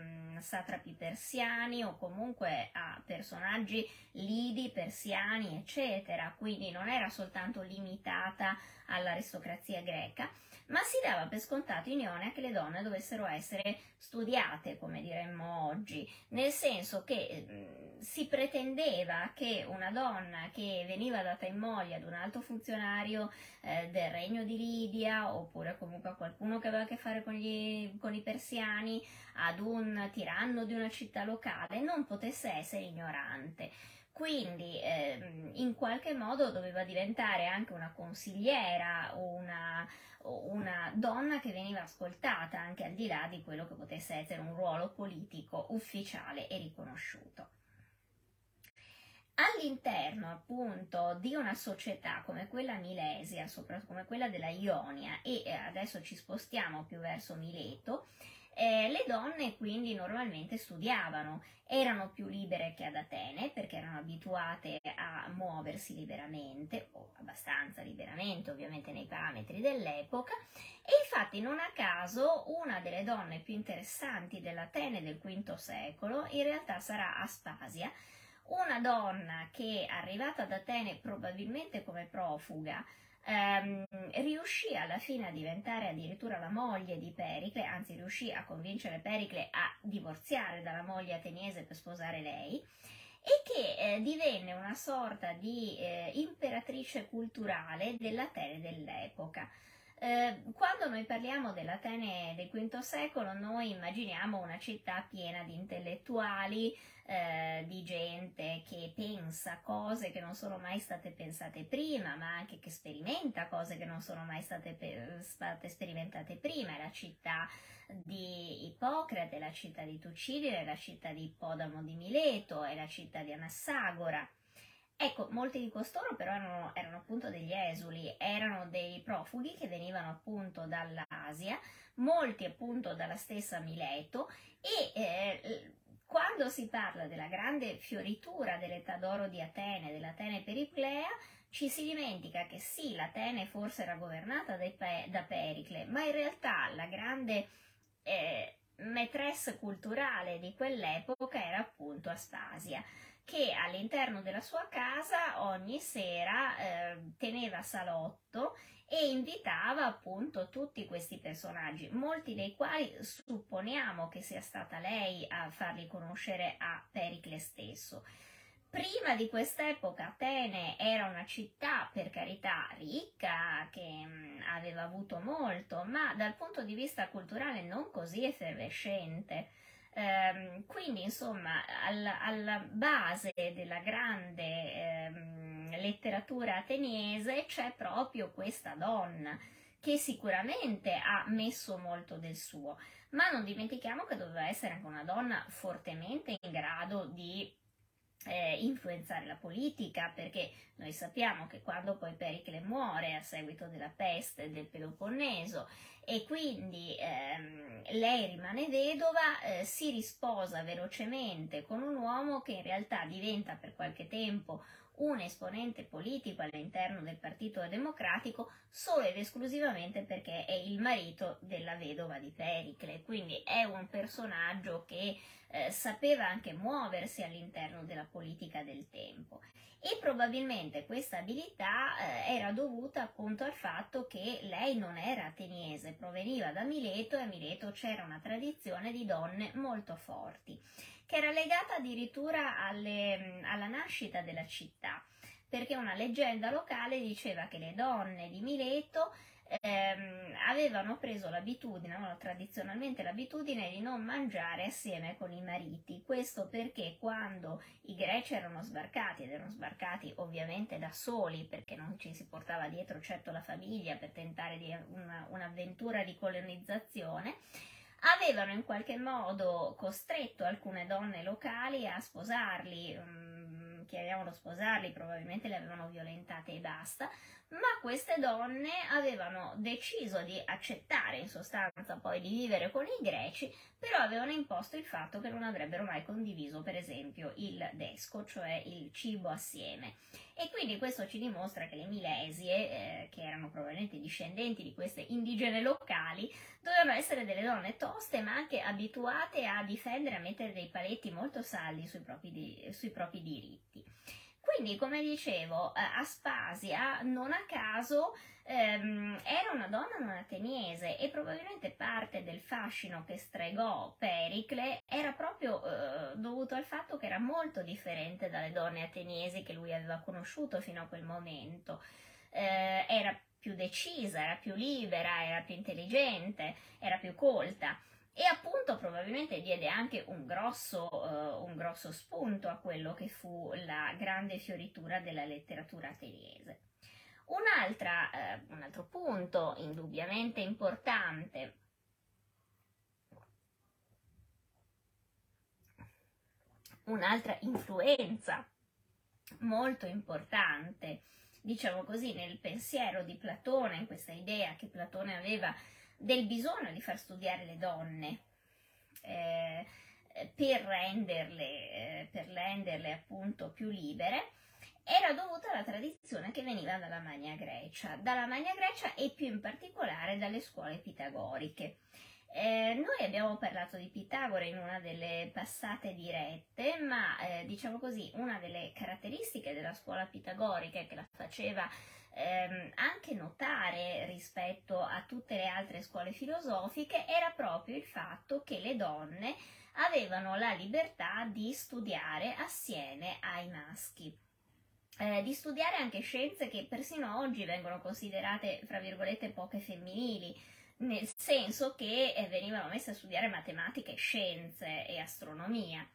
satrapi persiani o comunque a personaggi lidi, persiani, eccetera. Quindi non era soltanto limitata all'aristocrazia greca, ma si dava per scontato in Ionia che le donne dovessero essere studiate, come diremmo oggi, nel senso che si pretendeva che una donna che veniva data in moglie ad un alto funzionario del regno di Lidia, oppure comunque a qualcuno che aveva a che fare con i persiani, ad un tiranno di una città locale, non potesse essere ignorante. Quindi in qualche modo doveva diventare anche una consigliera, una donna che veniva ascoltata anche al di là di quello che potesse essere un ruolo politico ufficiale e riconosciuto. All'interno appunto di una società come quella milesia, soprattutto come quella della Ionia, e adesso ci spostiamo più verso Mileto, le donne quindi normalmente studiavano, erano più libere che ad Atene perché erano abituate a muoversi liberamente, o abbastanza liberamente ovviamente nei parametri dell'epoca, e infatti non a caso una delle donne più interessanti dell'Atene del V secolo in realtà sarà Aspasia, una donna che, arrivata ad Atene probabilmente come profuga, riuscì alla fine a diventare addirittura la moglie di Pericle, anzi riuscì a convincere Pericle a divorziare dalla moglie ateniese per sposare lei, e che divenne una sorta di imperatrice culturale dell'Atene dell'epoca. Quando noi parliamo dell'Atene del V secolo noi immaginiamo una città piena di intellettuali, di gente che pensa cose che non sono mai state pensate prima, ma anche che sperimenta cose che non sono mai state sperimentate prima. È la città di Ippocrate, è la città di Tucidide, è la città di Ippodamo di Mileto, è la città di Anassagora. Ecco, molti di costoro però erano appunto degli esuli, erano dei profughi che venivano appunto dall'Asia, molti appunto dalla stessa Mileto, e quando si parla della grande fioritura dell'età d'oro di Atene, dell'Atene periclea, ci si dimentica che sì, l'Atene forse era governata da Pericle, ma in realtà la grande maîtresse culturale di quell'epoca era appunto Aspasia, che all'interno della sua casa ogni sera teneva salotto e invitava appunto tutti questi personaggi, molti dei quali supponiamo che sia stata lei a farli conoscere a Pericle stesso. Prima di quest'epoca Atene era una città, per carità, ricca, che aveva avuto molto, ma dal punto di vista culturale non così effervescente. Quindi insomma alla base della grande letteratura ateniese c'è proprio questa donna che sicuramente ha messo molto del suo, ma non dimentichiamo che doveva essere anche una donna fortemente in grado di influenzare la politica, perché noi sappiamo che quando poi Pericle muore a seguito della peste del Peloponneso e quindi lei rimane vedova, si risposa velocemente con un uomo che in realtà diventa per qualche tempo un esponente politico all'interno del Partito Democratico solo ed esclusivamente perché è il marito della vedova di Pericle, quindi è un personaggio che sapeva anche muoversi all'interno della politica del tempo, e probabilmente questa abilità era dovuta appunto al fatto che lei non era ateniese, proveniva da Mileto, e a Mileto c'era una tradizione di donne molto forti, che era legata addirittura alla nascita della città, perché una leggenda locale diceva che le donne di Mileto avevano preso l'abitudine, avevano tradizionalmente l'abitudine di non mangiare assieme con i mariti. Questo perché quando i greci erano sbarcati, ed erano sbarcati ovviamente da soli perché non ci si portava dietro certo la famiglia per tentare un'avventura di colonizzazione, avevano in qualche modo costretto alcune donne locali a sposarli, chiamiamolo sposarli, probabilmente le avevano violentate e basta, ma queste donne avevano deciso di accettare in sostanza poi di vivere con i greci, però avevano imposto il fatto che non avrebbero mai condiviso per esempio il desco, cioè il cibo assieme, e quindi questo ci dimostra che le milesie, che erano probabilmente discendenti di queste indigene locali, dovevano essere delle donne toste ma anche abituate a difendere, a mettere dei paletti molto saldi sui propri diritti. Quindi, come dicevo, Aspasia non a caso era una donna non ateniese, e probabilmente parte del fascino che stregò Pericle era proprio dovuto al fatto che era molto differente dalle donne ateniesi che lui aveva conosciuto fino a quel momento. Era più decisa, era più libera, era più intelligente, era più colta, e appunto probabilmente diede anche un grosso spunto a quello che fu la grande fioritura della letteratura ateniese. Un altro punto indubbiamente importante . Un'altra influenza molto importante, diciamo così, nel pensiero di Platone, in questa idea che Platone aveva del bisogno di far studiare le donne per renderle appunto più libere, era dovuta alla tradizione che veniva dalla Magna Grecia e più in particolare dalle scuole pitagoriche. Noi abbiamo parlato di Pitagora in una delle passate dirette, ma diciamo così, una delle caratteristiche della scuola pitagorica che la faceva anche notare rispetto a tutte le altre scuole filosofiche era proprio il fatto che le donne avevano la libertà di studiare assieme ai maschi, di studiare anche scienze che persino oggi vengono considerate, fra virgolette, poche femminili, nel senso che venivano messe a studiare matematica, scienze e astronomia.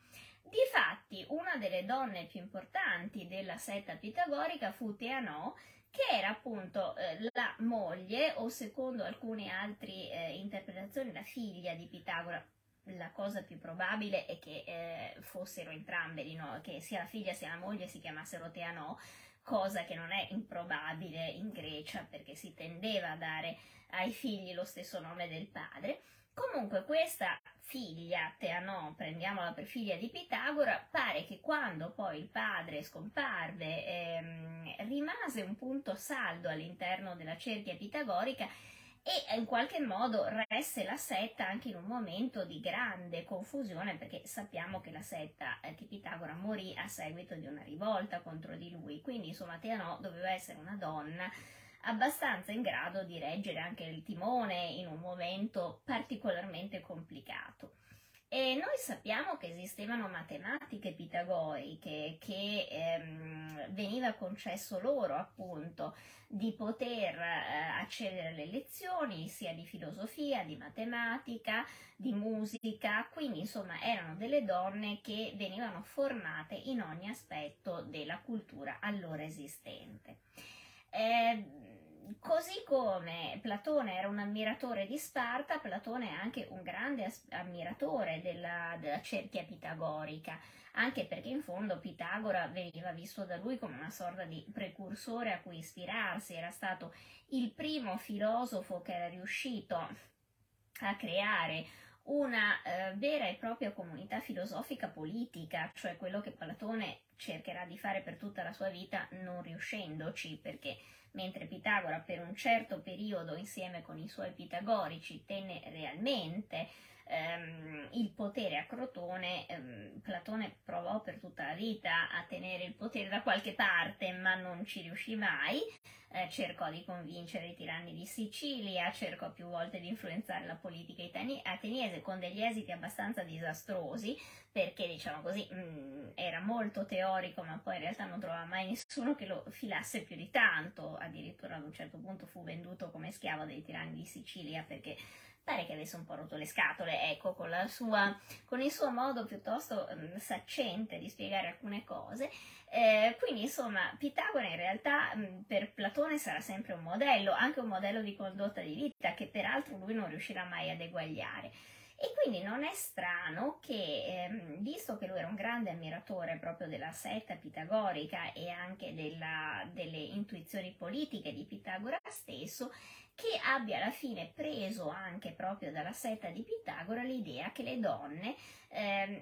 Difatti, una delle donne più importanti della setta pitagorica fu Teano, che era appunto la moglie, o secondo alcune altre interpretazioni la figlia di Pitagora. La cosa più probabile è che fossero entrambe, che sia la figlia sia la moglie si chiamassero Teano, cosa che non è improbabile in Grecia perché si tendeva a dare ai figli lo stesso nome del padre. Comunque questa figlia, Teano, prendiamola per figlia di Pitagora, pare che quando poi il padre scomparve rimase un punto saldo all'interno della cerchia pitagorica e in qualche modo resse la setta anche in un momento di grande confusione, perché sappiamo che la setta di Pitagora morì a seguito di una rivolta contro di lui, quindi insomma Teano doveva essere una donna abbastanza in grado di reggere anche il timone in un momento particolarmente complicato. E noi sappiamo che esistevano matematiche pitagoriche, che veniva concesso loro appunto di poter accedere alle lezioni sia di filosofia, di matematica, di musica, quindi insomma erano delle donne che venivano formate in ogni aspetto della cultura allora esistente. Così come Platone era un ammiratore di Sparta, Platone è anche un grande ammiratore della cerchia pitagorica, anche perché in fondo Pitagora veniva visto da lui come una sorta di precursore a cui ispirarsi, era stato il primo filosofo che era riuscito a creare una vera e propria comunità filosofica politica, cioè quello che Platone cercherà di fare per tutta la sua vita non riuscendoci, perché mentre Pitagora per un certo periodo insieme con i suoi pitagorici tenne realmente il potere a Crotone, Platone provò per tutta la vita a tenere il potere da qualche parte, ma non ci riuscì mai, cercò di convincere i tiranni di Sicilia, cercò più volte di influenzare la politica ateniese con degli esiti abbastanza disastrosi, perché diciamo così era molto teorico, ma poi in realtà non trovava mai nessuno che lo filasse più di tanto, addirittura ad un certo punto fu venduto come schiavo dei tiranni di Sicilia perché pare che avesse un po' rotto le scatole, ecco, con il suo modo piuttosto saccente di spiegare alcune cose. Quindi insomma Pitagora in realtà per Platone sarà sempre un modello, anche un modello di condotta di vita che peraltro lui non riuscirà mai ad eguagliare. E quindi non è strano che, visto che lui era un grande ammiratore proprio della setta pitagorica e anche delle intuizioni politiche di Pitagora stesso, che abbia alla fine preso anche proprio dalla setta di Pitagora l'idea che le donne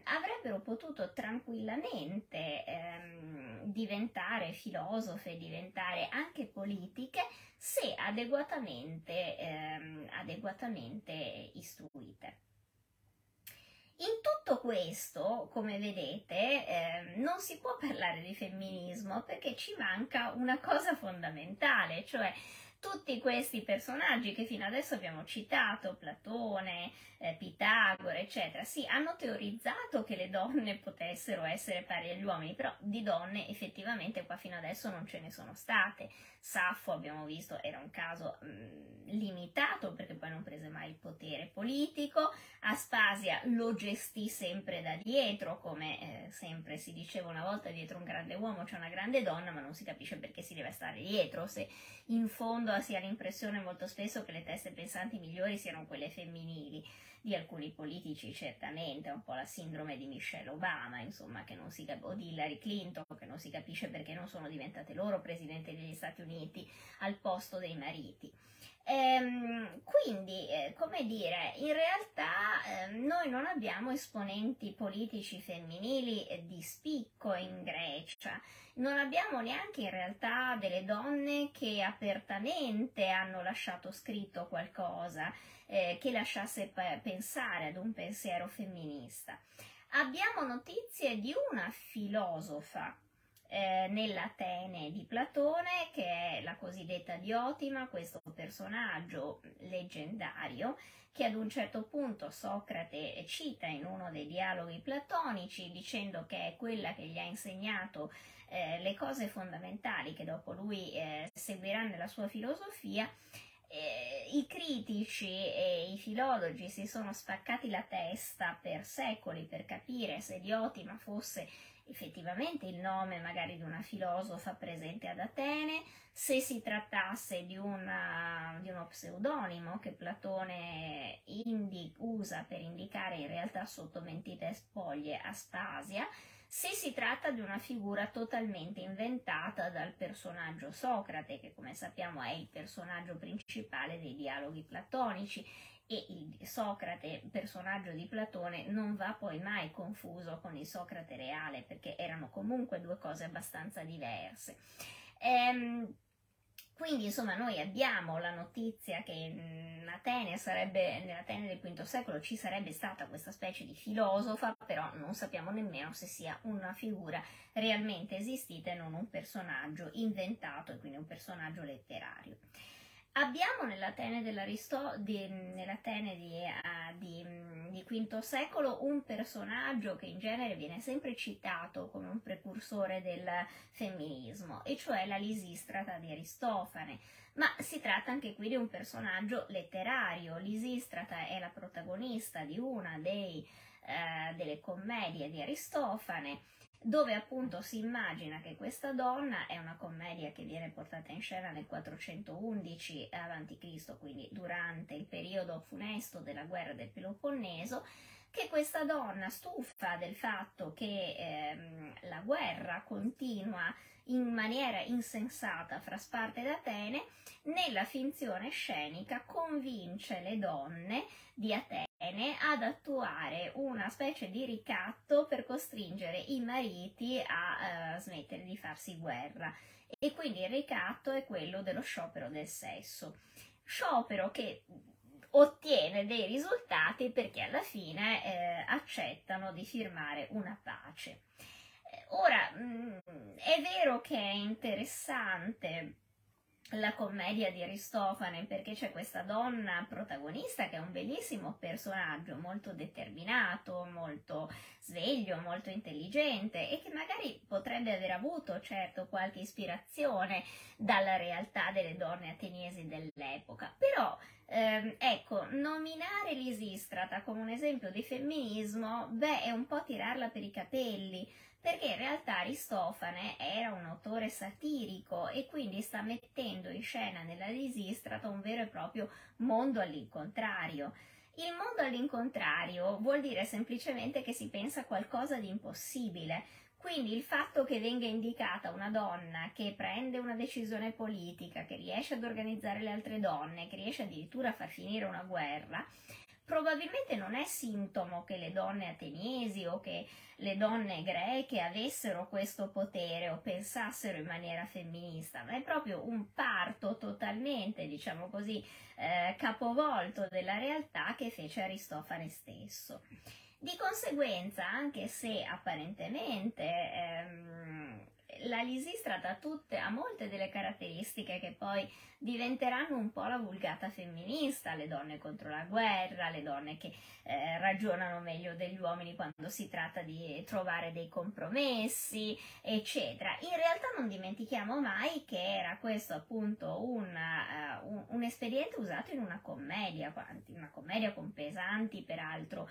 avrebbero potuto tranquillamente diventare filosofe, diventare anche politiche, se adeguatamente istruite. In tutto Tutto questo, come vedete, non si può parlare di femminismo perché ci manca una cosa fondamentale, cioè tutti questi personaggi che fino adesso abbiamo citato, Platone, Pitagora, eccetera, sì, hanno teorizzato che le donne potessero essere pari agli uomini, però di donne effettivamente qua fino adesso non ce ne sono state. Saffo, abbiamo visto, era un caso limitato perché poi non prese mai il potere politico. Aspasia lo gestì sempre da dietro, come sempre si diceva una volta, dietro un grande uomo c'è una grande donna, ma non si capisce perché si deve stare dietro, se in fondo si ha l'impressione molto spesso che le teste pensanti migliori siano quelle femminili, di alcuni politici certamente, un po' la sindrome di Michelle Obama, insomma, che non si o di Hillary Clinton, che non si capisce perché non sono diventate loro presidente degli Stati Uniti al posto dei mariti. Quindi, come dire, in realtà noi non abbiamo esponenti politici femminili di spicco in Grecia, non abbiamo neanche in realtà delle donne che apertamente hanno lasciato scritto qualcosa che lasciasse pensare ad un pensiero femminista. Abbiamo notizie di una filosofa nell'Atene di Platone, che è la cosiddetta Diotima, questo personaggio leggendario che ad un certo punto Socrate cita in uno dei dialoghi platonici, dicendo che è quella che gli ha insegnato le cose fondamentali che dopo lui seguirà nella sua filosofia. I critici e i filologi si sono spaccati la testa per secoli per capire se Diotima fosse effettivamente il nome magari di una filosofa presente ad Atene, se si trattasse di uno pseudonimo che Platone usa per indicare in realtà sotto mentite spoglie Aspasia, se si tratta di una figura totalmente inventata dal personaggio Socrate, che come sappiamo è il personaggio principale dei dialoghi platonici, e il Socrate, personaggio di Platone, non va poi mai confuso con il Socrate reale, perché erano comunque due cose abbastanza diverse. Quindi insomma noi abbiamo la notizia che nell'Atene del V secolo ci sarebbe stata questa specie di filosofa, però non sappiamo nemmeno se sia una figura realmente esistita e non un personaggio inventato, e quindi un personaggio letterario. Abbiamo nell'Atene di V secolo un personaggio che in genere viene sempre citato come un precursore del femminismo, e cioè la Lisistrata di Aristofane, ma si tratta anche qui di un personaggio letterario. Lisistrata è la protagonista di una delle commedie di Aristofane, dove appunto si immagina che questa donna, è una commedia che viene portata in scena nel 411 a.C., quindi durante il periodo funesto della guerra del Peloponneso, che questa donna, stufa del fatto che la guerra continua in maniera insensata fra Sparta ed Atene, nella finzione scenica convince le donne di Atene ad attuare una specie di ricatto per costringere i mariti a smettere di farsi guerra, e quindi il ricatto è quello dello sciopero del sesso, sciopero che ottiene dei risultati perché alla fine accettano di firmare una pace. Ora, è vero che è interessante la commedia di Aristofane perché c'è questa donna protagonista che è un bellissimo personaggio, molto determinato, molto sveglio, molto intelligente, e che magari potrebbe aver avuto certo qualche ispirazione dalla realtà delle donne ateniesi dell'epoca, però ecco, nominare Lisistrata come un esempio di femminismo, beh, è un po' tirarla per i capelli, perché in realtà Aristofane era un autore satirico e quindi sta mettendo in scena nella Lisistrata un vero e proprio mondo all'incontrario. Il mondo all'incontrario vuol dire semplicemente che si pensa a qualcosa di impossibile, quindi il fatto che venga indicata una donna che prende una decisione politica, che riesce ad organizzare le altre donne, che riesce addirittura a far finire una guerra, probabilmente non è sintomo che le donne ateniesi o che le donne greche avessero questo potere o pensassero in maniera femminista, ma è proprio un parto totalmente, diciamo così, capovolto della realtà che fece Aristofane stesso. Di conseguenza, anche se apparentemente la Lisistrata ha molte delle caratteristiche che poi diventeranno un po' la vulgata femminista, le donne contro la guerra, le donne che ragionano meglio degli uomini quando si tratta di trovare dei compromessi, eccetera. In realtà non dimentichiamo mai che era questo appunto un espediente usato in una commedia con pesanti, peraltro,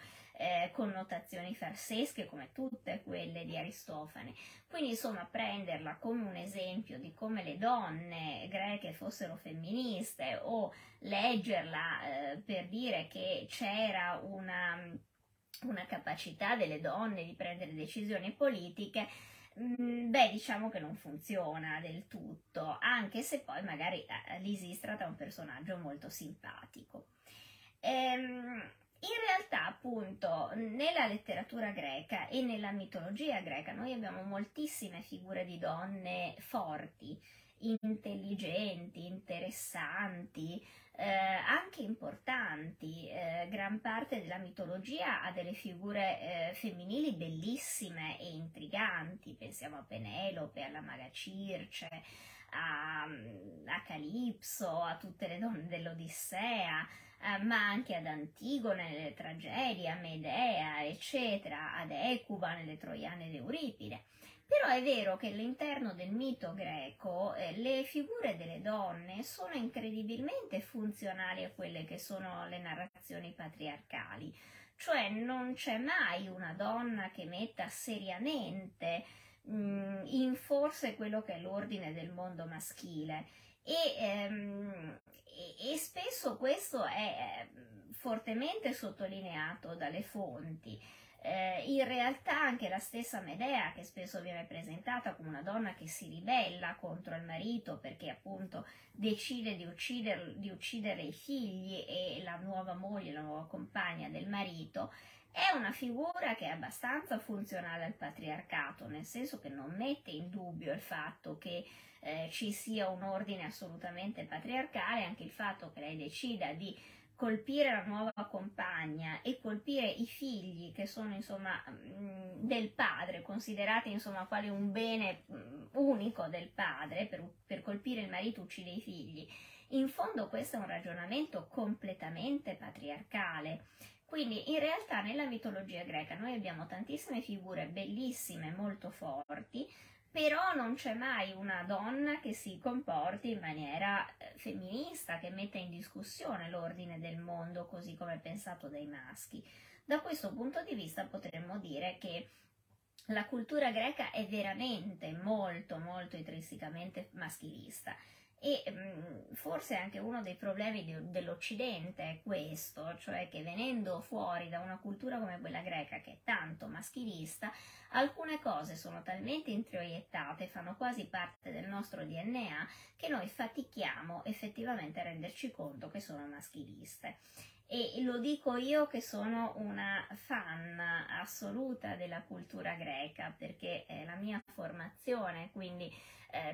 connotazioni farsesche come tutte quelle di Aristofane. Quindi insomma prenderla come un esempio di come le donne greche fossero femministe, o leggerla per dire che c'era una capacità delle donne di prendere decisioni politiche, beh, diciamo che non funziona del tutto, anche se poi magari Lisistrata è un personaggio molto simpatico. In realtà, appunto, nella letteratura greca e nella mitologia greca noi abbiamo moltissime figure di donne forti, intelligenti, interessanti, anche importanti. Gran parte della mitologia ha delle figure femminili bellissime e intriganti, pensiamo a Penelope, alla maga Circe, a Calipso, a tutte le donne dell'Odissea, ma anche ad Antigone nelle tragedie, a Medea, eccetera, ad Ecuba nelle Troiane di Euripide. Però è vero che all'interno del mito greco le figure delle donne sono incredibilmente funzionali a quelle che sono le narrazioni patriarcali, cioè non c'è mai una donna che metta seriamente in forse quello che è l'ordine del mondo maschile. E spesso questo è fortemente sottolineato dalle fonti. In realtà anche la stessa Medea, che spesso viene presentata come una donna che si ribella contro il marito perché appunto decide di uccidere i figli e la nuova moglie, la nuova compagna del marito, è una figura che è abbastanza funzionale al patriarcato, nel senso che non mette in dubbio il fatto che ci sia un ordine assolutamente patriarcale, anche il fatto che lei decida di colpire la nuova compagna e colpire i figli che sono insomma del padre, considerati insomma quale un bene unico del padre, per colpire il marito uccide i figli. In fondo questo è un ragionamento completamente patriarcale. Quindi in realtà nella mitologia greca noi abbiamo tantissime figure bellissime, molto forti, però non c'è mai una donna che si comporti in maniera femminista, che metta in discussione l'ordine del mondo così come è pensato dai maschi. Da questo punto di vista potremmo dire che la cultura greca è veramente molto, molto intrinsecamente maschilista. E forse anche uno dei problemi dell'Occidente è questo, cioè che venendo fuori da una cultura come quella greca che è tanto maschilista, alcune cose sono talmente introiettate, fanno quasi parte del nostro DNA, che noi fatichiamo effettivamente a renderci conto che sono maschiliste. E lo dico io che sono una fan assoluta della cultura greca, perché è la mia formazione, quindi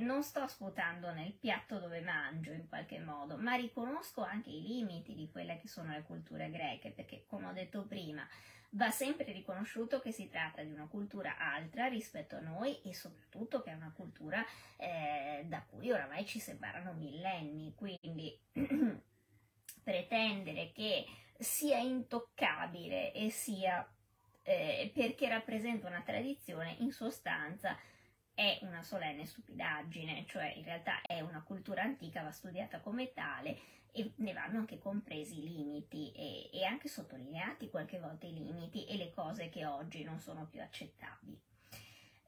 non sto sputando nel piatto dove mangio in qualche modo, ma riconosco anche i limiti di quelle che sono le culture greche, perché come ho detto prima va sempre riconosciuto che si tratta di una cultura altra rispetto a noi, e soprattutto che è una cultura da cui oramai ci separano millenni, quindi pretendere che sia intoccabile e sia perché rappresenta una tradizione in sostanza è una solenne stupidaggine, cioè in realtà è una cultura antica, va studiata come tale e ne vanno anche compresi i limiti e anche sottolineati qualche volta i limiti e le cose che oggi non sono più accettabili.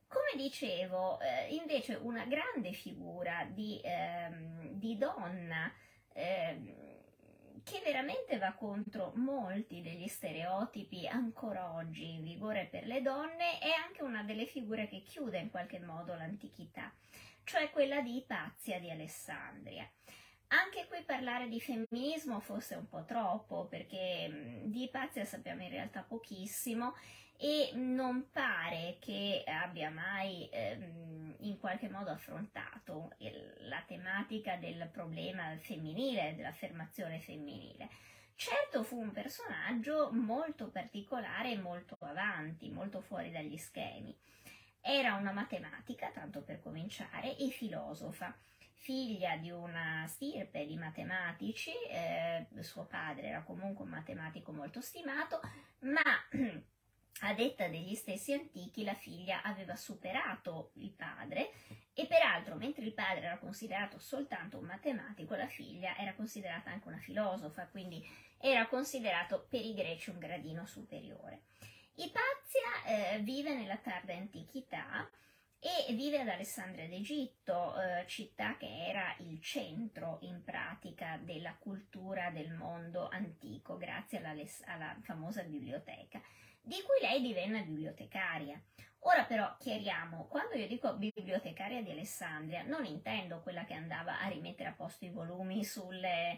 Come dicevo, invece una grande figura di donna che veramente va contro molti degli stereotipi ancora oggi in vigore per le donne, è anche una delle figure che chiude in qualche modo l'antichità, cioè quella di Ipazia di Alessandria. Anche qui parlare di femminismo forse un po' troppo, perché di Ipazia sappiamo in realtà pochissimo e non pare che abbia mai in qualche modo affrontato la tematica del problema femminile, dell'affermazione femminile. Certo fu un personaggio molto particolare e molto avanti, molto fuori dagli schemi. Era una matematica, tanto per cominciare, e filosofa, figlia di una stirpe di matematici, suo padre era comunque un matematico molto stimato, ma a detta degli stessi antichi la figlia aveva superato il padre e peraltro mentre il padre era considerato soltanto un matematico, la figlia era considerata anche una filosofa, quindi era considerato per i greci un gradino superiore. Ipazia vive nella tarda antichità e vive ad Alessandria d'Egitto, città che era il centro in pratica della cultura del mondo antico grazie alla famosa biblioteca, di cui lei divenne bibliotecaria. Ora però chiariamo, quando io dico bibliotecaria di Alessandria non intendo quella che andava a rimettere a posto i volumi sulle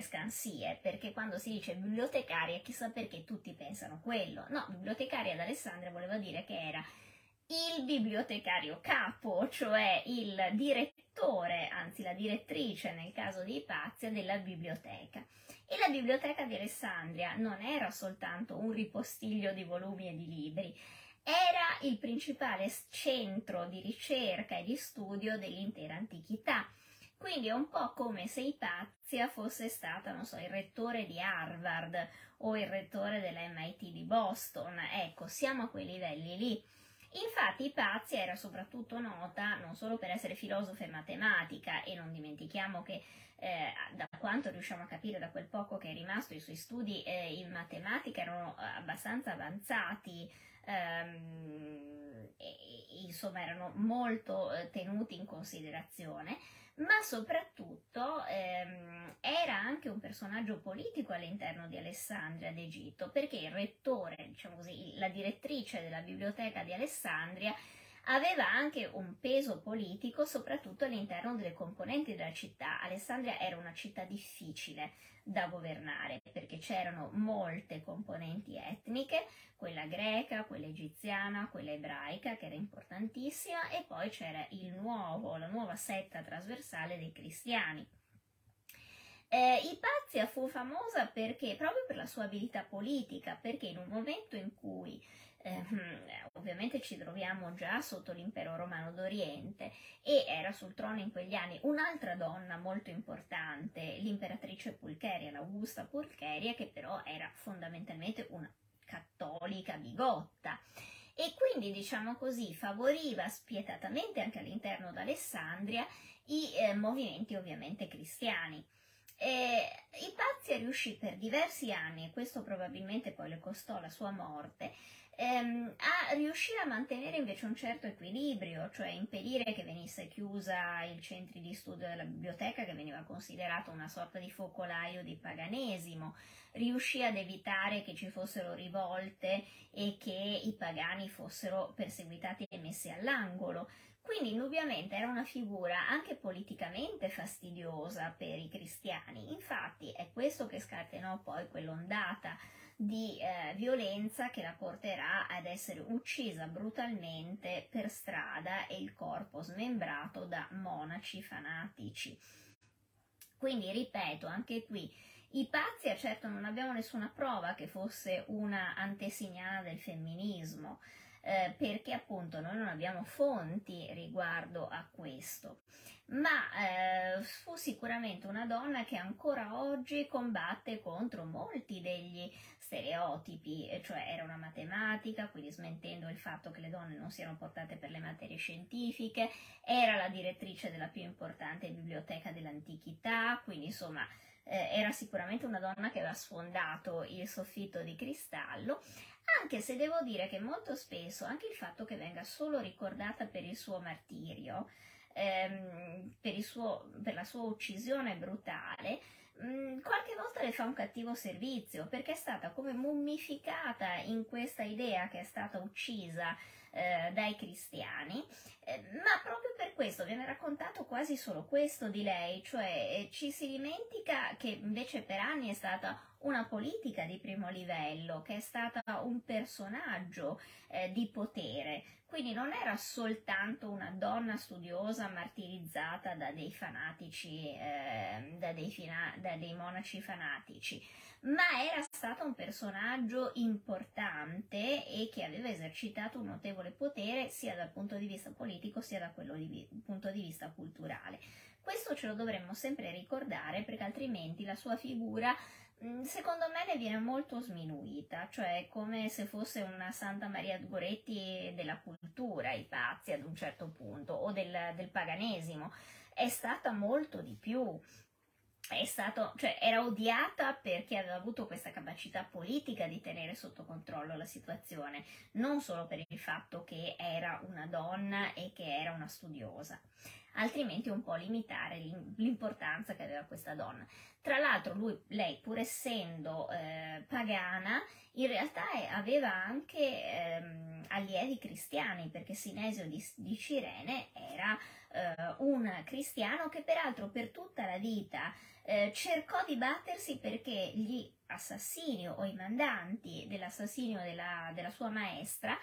scansie, perché quando si dice bibliotecaria chissà perché tutti pensano quello. No, bibliotecaria ad Alessandria voleva dire che era il bibliotecario capo, cioè il direttore, anzi la direttrice nel caso di Ipazia, della biblioteca. E la biblioteca di Alessandria non era soltanto un ripostiglio di volumi e di libri, era il principale centro di ricerca e di studio dell'intera antichità. Quindi è un po' come se Ipazia fosse stata, non so, il rettore di Harvard o il rettore della MIT di Boston. Ecco, siamo a quei livelli lì. Infatti Ipazia era soprattutto nota non solo per essere filosofa e matematica, e non dimentichiamo che da quanto riusciamo a capire da quel poco che è rimasto i suoi studi in matematica erano abbastanza avanzati, e, insomma erano molto tenuti in considerazione, ma soprattutto era anche un personaggio politico all'interno di Alessandria d'Egitto, perché il rettore, diciamo così, la direttrice della biblioteca di Alessandria aveva anche un peso politico soprattutto all'interno delle componenti della città. Alessandria era una città difficile da governare perché c'erano molte componenti etniche, quella greca, quella egiziana, quella ebraica che era importantissima, e poi c'era la nuova setta trasversale dei cristiani. Ipazia fu famosa perché proprio per la sua abilità politica, perché in un momento in cui ovviamente ci troviamo già sotto l'impero romano d'Oriente e era sul trono in quegli anni un'altra donna molto importante, l'imperatrice Pulcheria, l'augusta Pulcheria, che però era fondamentalmente una cattolica bigotta e quindi, diciamo così, favoriva spietatamente anche all'interno d'Alessandria i movimenti ovviamente cristiani. Ipazia riuscì per diversi anni, e questo probabilmente poi le costò la sua morte, a riuscire a mantenere invece un certo equilibrio, cioè impedire che venisse chiusa i centri di studio della biblioteca, che veniva considerato una sorta di focolaio di paganesimo, riuscì ad evitare che ci fossero rivolte e che i pagani fossero perseguitati e messi all'angolo. Quindi indubbiamente era una figura anche politicamente fastidiosa per i cristiani, infatti è questo che scatenò poi quell'ondata di violenza che la porterà ad essere uccisa brutalmente per strada e il corpo smembrato da monaci fanatici. Quindi ripeto, anche qui Ipazia certo non abbiamo nessuna prova che fosse una antesignana del femminismo, perché appunto noi non abbiamo fonti riguardo a questo, ma fu sicuramente una donna che ancora oggi combatte contro molti degli stereotipi, cioè era una matematica, quindi smentendo il fatto che le donne non siano portate per le materie scientifiche, era la direttrice della più importante biblioteca dell'antichità, quindi insomma era sicuramente una donna che aveva sfondato il soffitto di cristallo, anche se devo dire che molto spesso anche il fatto che venga solo ricordata per il suo martirio, per la sua uccisione brutale, qualche volta le fa un cattivo servizio, perché è stata come mummificata in questa idea che è stata uccisa dai cristiani, ma proprio per questo viene raccontato quasi solo questo di lei, cioè ci si dimentica che invece per anni è stata una politica di primo livello, che è stata un personaggio di potere, quindi non era soltanto una donna studiosa martirizzata da dei fanatici, da dei monaci fanatici, ma era stato un personaggio importante e che aveva esercitato un notevole potere sia dal punto di vista politico sia da quello di punto di vista culturale. Questo ce lo dovremmo sempre ricordare, perché altrimenti la sua figura secondo me ne viene molto sminuita, cioè come se fosse una Santa Maria Goretti della cultura, Ipazia ad un certo punto, o del paganesimo. È stata molto di più. Era odiata perché aveva avuto questa capacità politica di tenere sotto controllo la situazione, non solo per il fatto che era una donna e che era una studiosa, altrimenti un po' limitare l'importanza che aveva questa donna. Tra l'altro lei, pur essendo pagana, in realtà aveva anche allievi cristiani, perché Sinesio di Cirene era un cristiano che peraltro per tutta la vita cercò di battersi perché gli assassini o i mandanti dell'assassinio della sua maestra,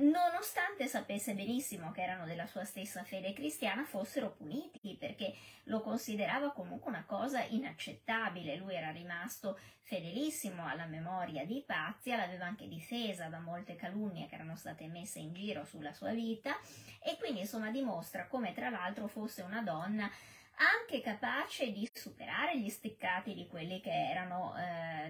nonostante sapesse benissimo che erano della sua stessa fede cristiana, fossero puniti, perché lo considerava comunque una cosa inaccettabile. Lui era rimasto fedelissimo alla memoria di Ipazia, l'aveva anche difesa da molte calunnie che erano state messe in giro sulla sua vita, e quindi insomma dimostra come tra l'altro fosse una donna anche capace di superare gli steccati di quelle che erano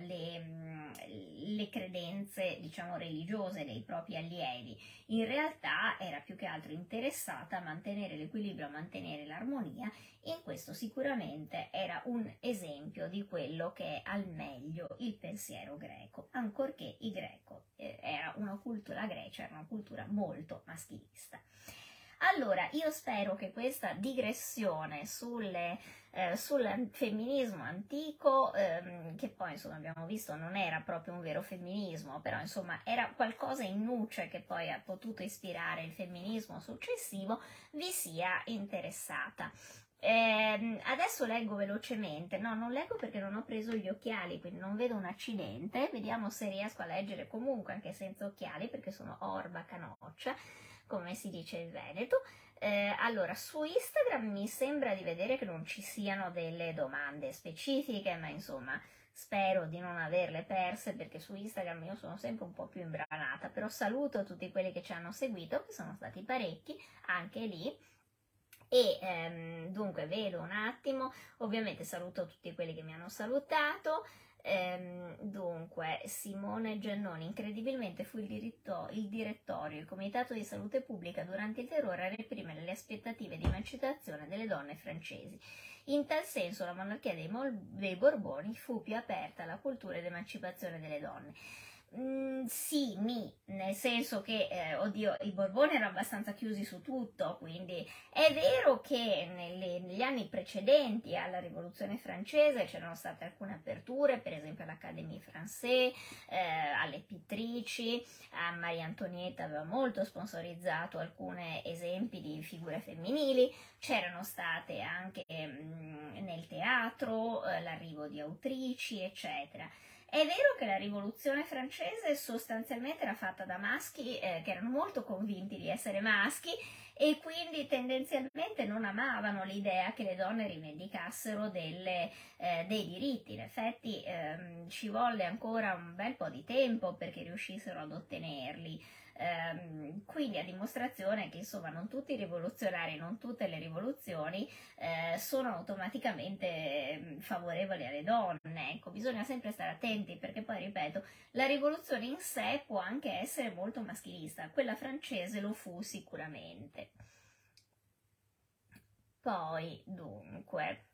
le credenze, diciamo, religiose dei propri allievi. In realtà era più che altro interessata a mantenere l'equilibrio, a mantenere l'armonia. In questo sicuramente era un esempio di quello che è al meglio il pensiero greco, ancorché la Grecia era una cultura molto maschilista. Allora, io spero che questa digressione sul femminismo antico, che poi insomma abbiamo visto non era proprio un vero femminismo, però insomma era qualcosa in nuce che poi ha potuto ispirare il femminismo successivo, vi sia interessata. Adesso leggo velocemente, no, non leggo perché non ho preso gli occhiali, quindi non vedo un accidente, vediamo se riesco a leggere comunque anche senza occhiali, perché sono orba canoccia, come si dice in Veneto. Allora, su Instagram mi sembra di vedere che non ci siano delle domande specifiche, ma insomma spero di non averle perse, perché su Instagram io sono sempre un po' più imbranata, però saluto tutti quelli che ci hanno seguito, che sono stati parecchi anche lì. E dunque vedo un attimo, ovviamente saluto tutti quelli che mi hanno salutato. Dunque, Simone Giannoni: incredibilmente fu il direttorio, il comitato di salute pubblica durante il terrore a reprimere le aspettative di emancipazione delle donne francesi. In tal senso la monarchia dei Borboni fu più aperta alla cultura ed emancipazione delle donne. Nel senso che, i Borboni erano abbastanza chiusi su tutto, quindi è vero che negli anni precedenti alla Rivoluzione Francese c'erano state alcune aperture, per esempio all'Académie Française, alle pittrici. A Maria Antonietta aveva molto sponsorizzato alcuni esempi di figure femminili. C'erano state anche nel teatro l'arrivo di autrici, eccetera. È vero che la rivoluzione francese sostanzialmente era fatta da maschi che erano molto convinti di essere maschi, e quindi tendenzialmente non amavano l'idea che le donne rivendicassero dei diritti. In effetti ci volle ancora un bel po' di tempo perché riuscissero ad ottenerli. Quindi a dimostrazione che insomma non tutti i rivoluzionari, non tutte le rivoluzioni sono automaticamente favorevoli alle donne. Ecco, bisogna sempre stare attenti, perché poi, ripeto, la rivoluzione in sé può anche essere molto maschilista, quella francese lo fu sicuramente. Poi dunque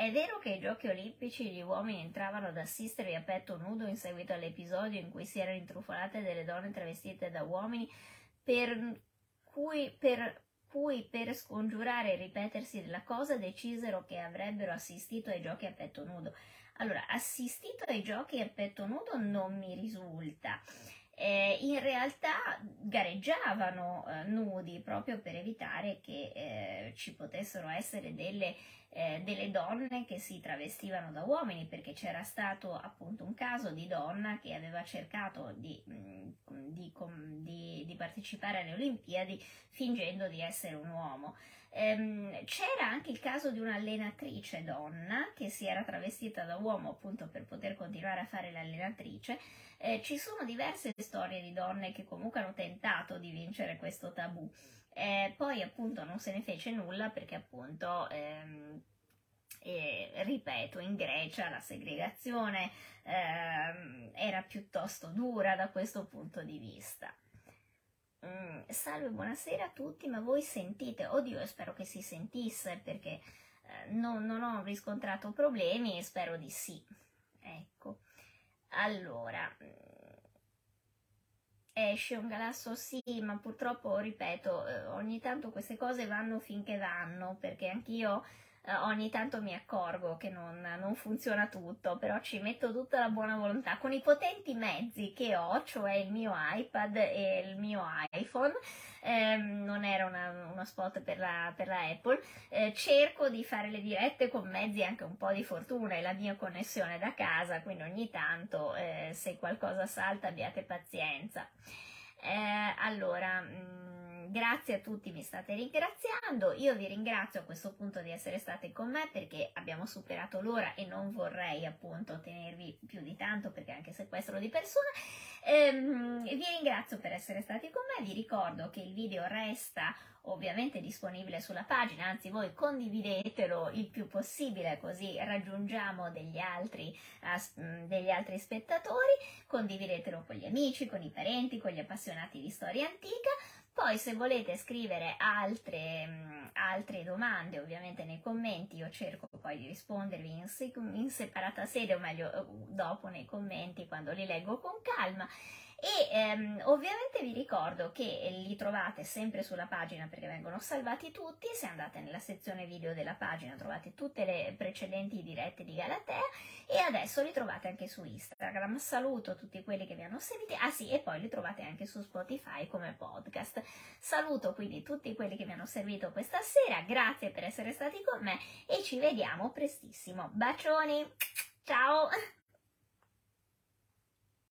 è vero che ai giochi olimpici gli uomini entravano ad assistere a petto nudo in seguito all'episodio in cui si erano intrufolate delle donne travestite da uomini, per cui per scongiurare il ripetersi della cosa decisero che avrebbero assistito ai giochi a petto nudo. Allora, assistito ai giochi a petto nudo non mi risulta. In realtà gareggiavano nudi proprio per evitare che ci potessero essere delle delle donne che si travestivano da uomini, perché c'era stato appunto un caso di donna che aveva cercato di partecipare alle Olimpiadi fingendo di essere un uomo. C'era anche il caso di un'allenatrice donna che si era travestita da uomo appunto per poter continuare a fare l'allenatrice. Ci sono diverse storie di donne che comunque hanno tentato di vincere questo tabù, poi appunto non se ne fece nulla perché appunto ripeto, in Grecia la segregazione era piuttosto dura da questo punto di vista. Salve, buonasera a tutti, ma voi sentite? Oddio, spero che si sentisse perché non ho riscontrato problemi e spero di sì. Ecco, allora, esce un galasso, sì, ma purtroppo, ripeto, ogni tanto queste cose vanno finché vanno, perché anch'io ogni tanto mi accorgo che non funziona tutto, però ci metto tutta la buona volontà con i potenti mezzi che ho, cioè il mio iPad e il mio iPhone. Non era uno spot per la Apple. Cerco di fare le dirette con mezzi anche un po' di fortuna e la mia connessione da casa, quindi ogni tanto se qualcosa salta abbiate pazienza. Allora, grazie a tutti, mi state ringraziando, io vi ringrazio a questo punto di essere stati con me perché abbiamo superato l'ora e non vorrei appunto tenervi più di tanto perché anche sequestro di persona. Vi ringrazio per essere stati con me, vi ricordo che il video resta ovviamente disponibile sulla pagina, anzi voi condividetelo il più possibile così raggiungiamo degli altri spettatori, condividetelo con gli amici, con i parenti, con gli appassionati di storia antica. Poi se volete scrivere altre domande ovviamente nei commenti, io cerco poi di rispondervi in separata sede, o meglio dopo nei commenti quando li leggo con calma. E ovviamente vi ricordo che li trovate sempre sulla pagina perché vengono salvati tutti, se andate nella sezione video della pagina trovate tutte le precedenti dirette di Galatea e adesso li trovate anche su Instagram. Saluto tutti quelli che vi hanno seguito, ah sì, e poi li trovate anche su Spotify come podcast. Saluto quindi tutti quelli che mi hanno servito questa sera, grazie per essere stati con me e ci vediamo prestissimo. Bacioni, ciao!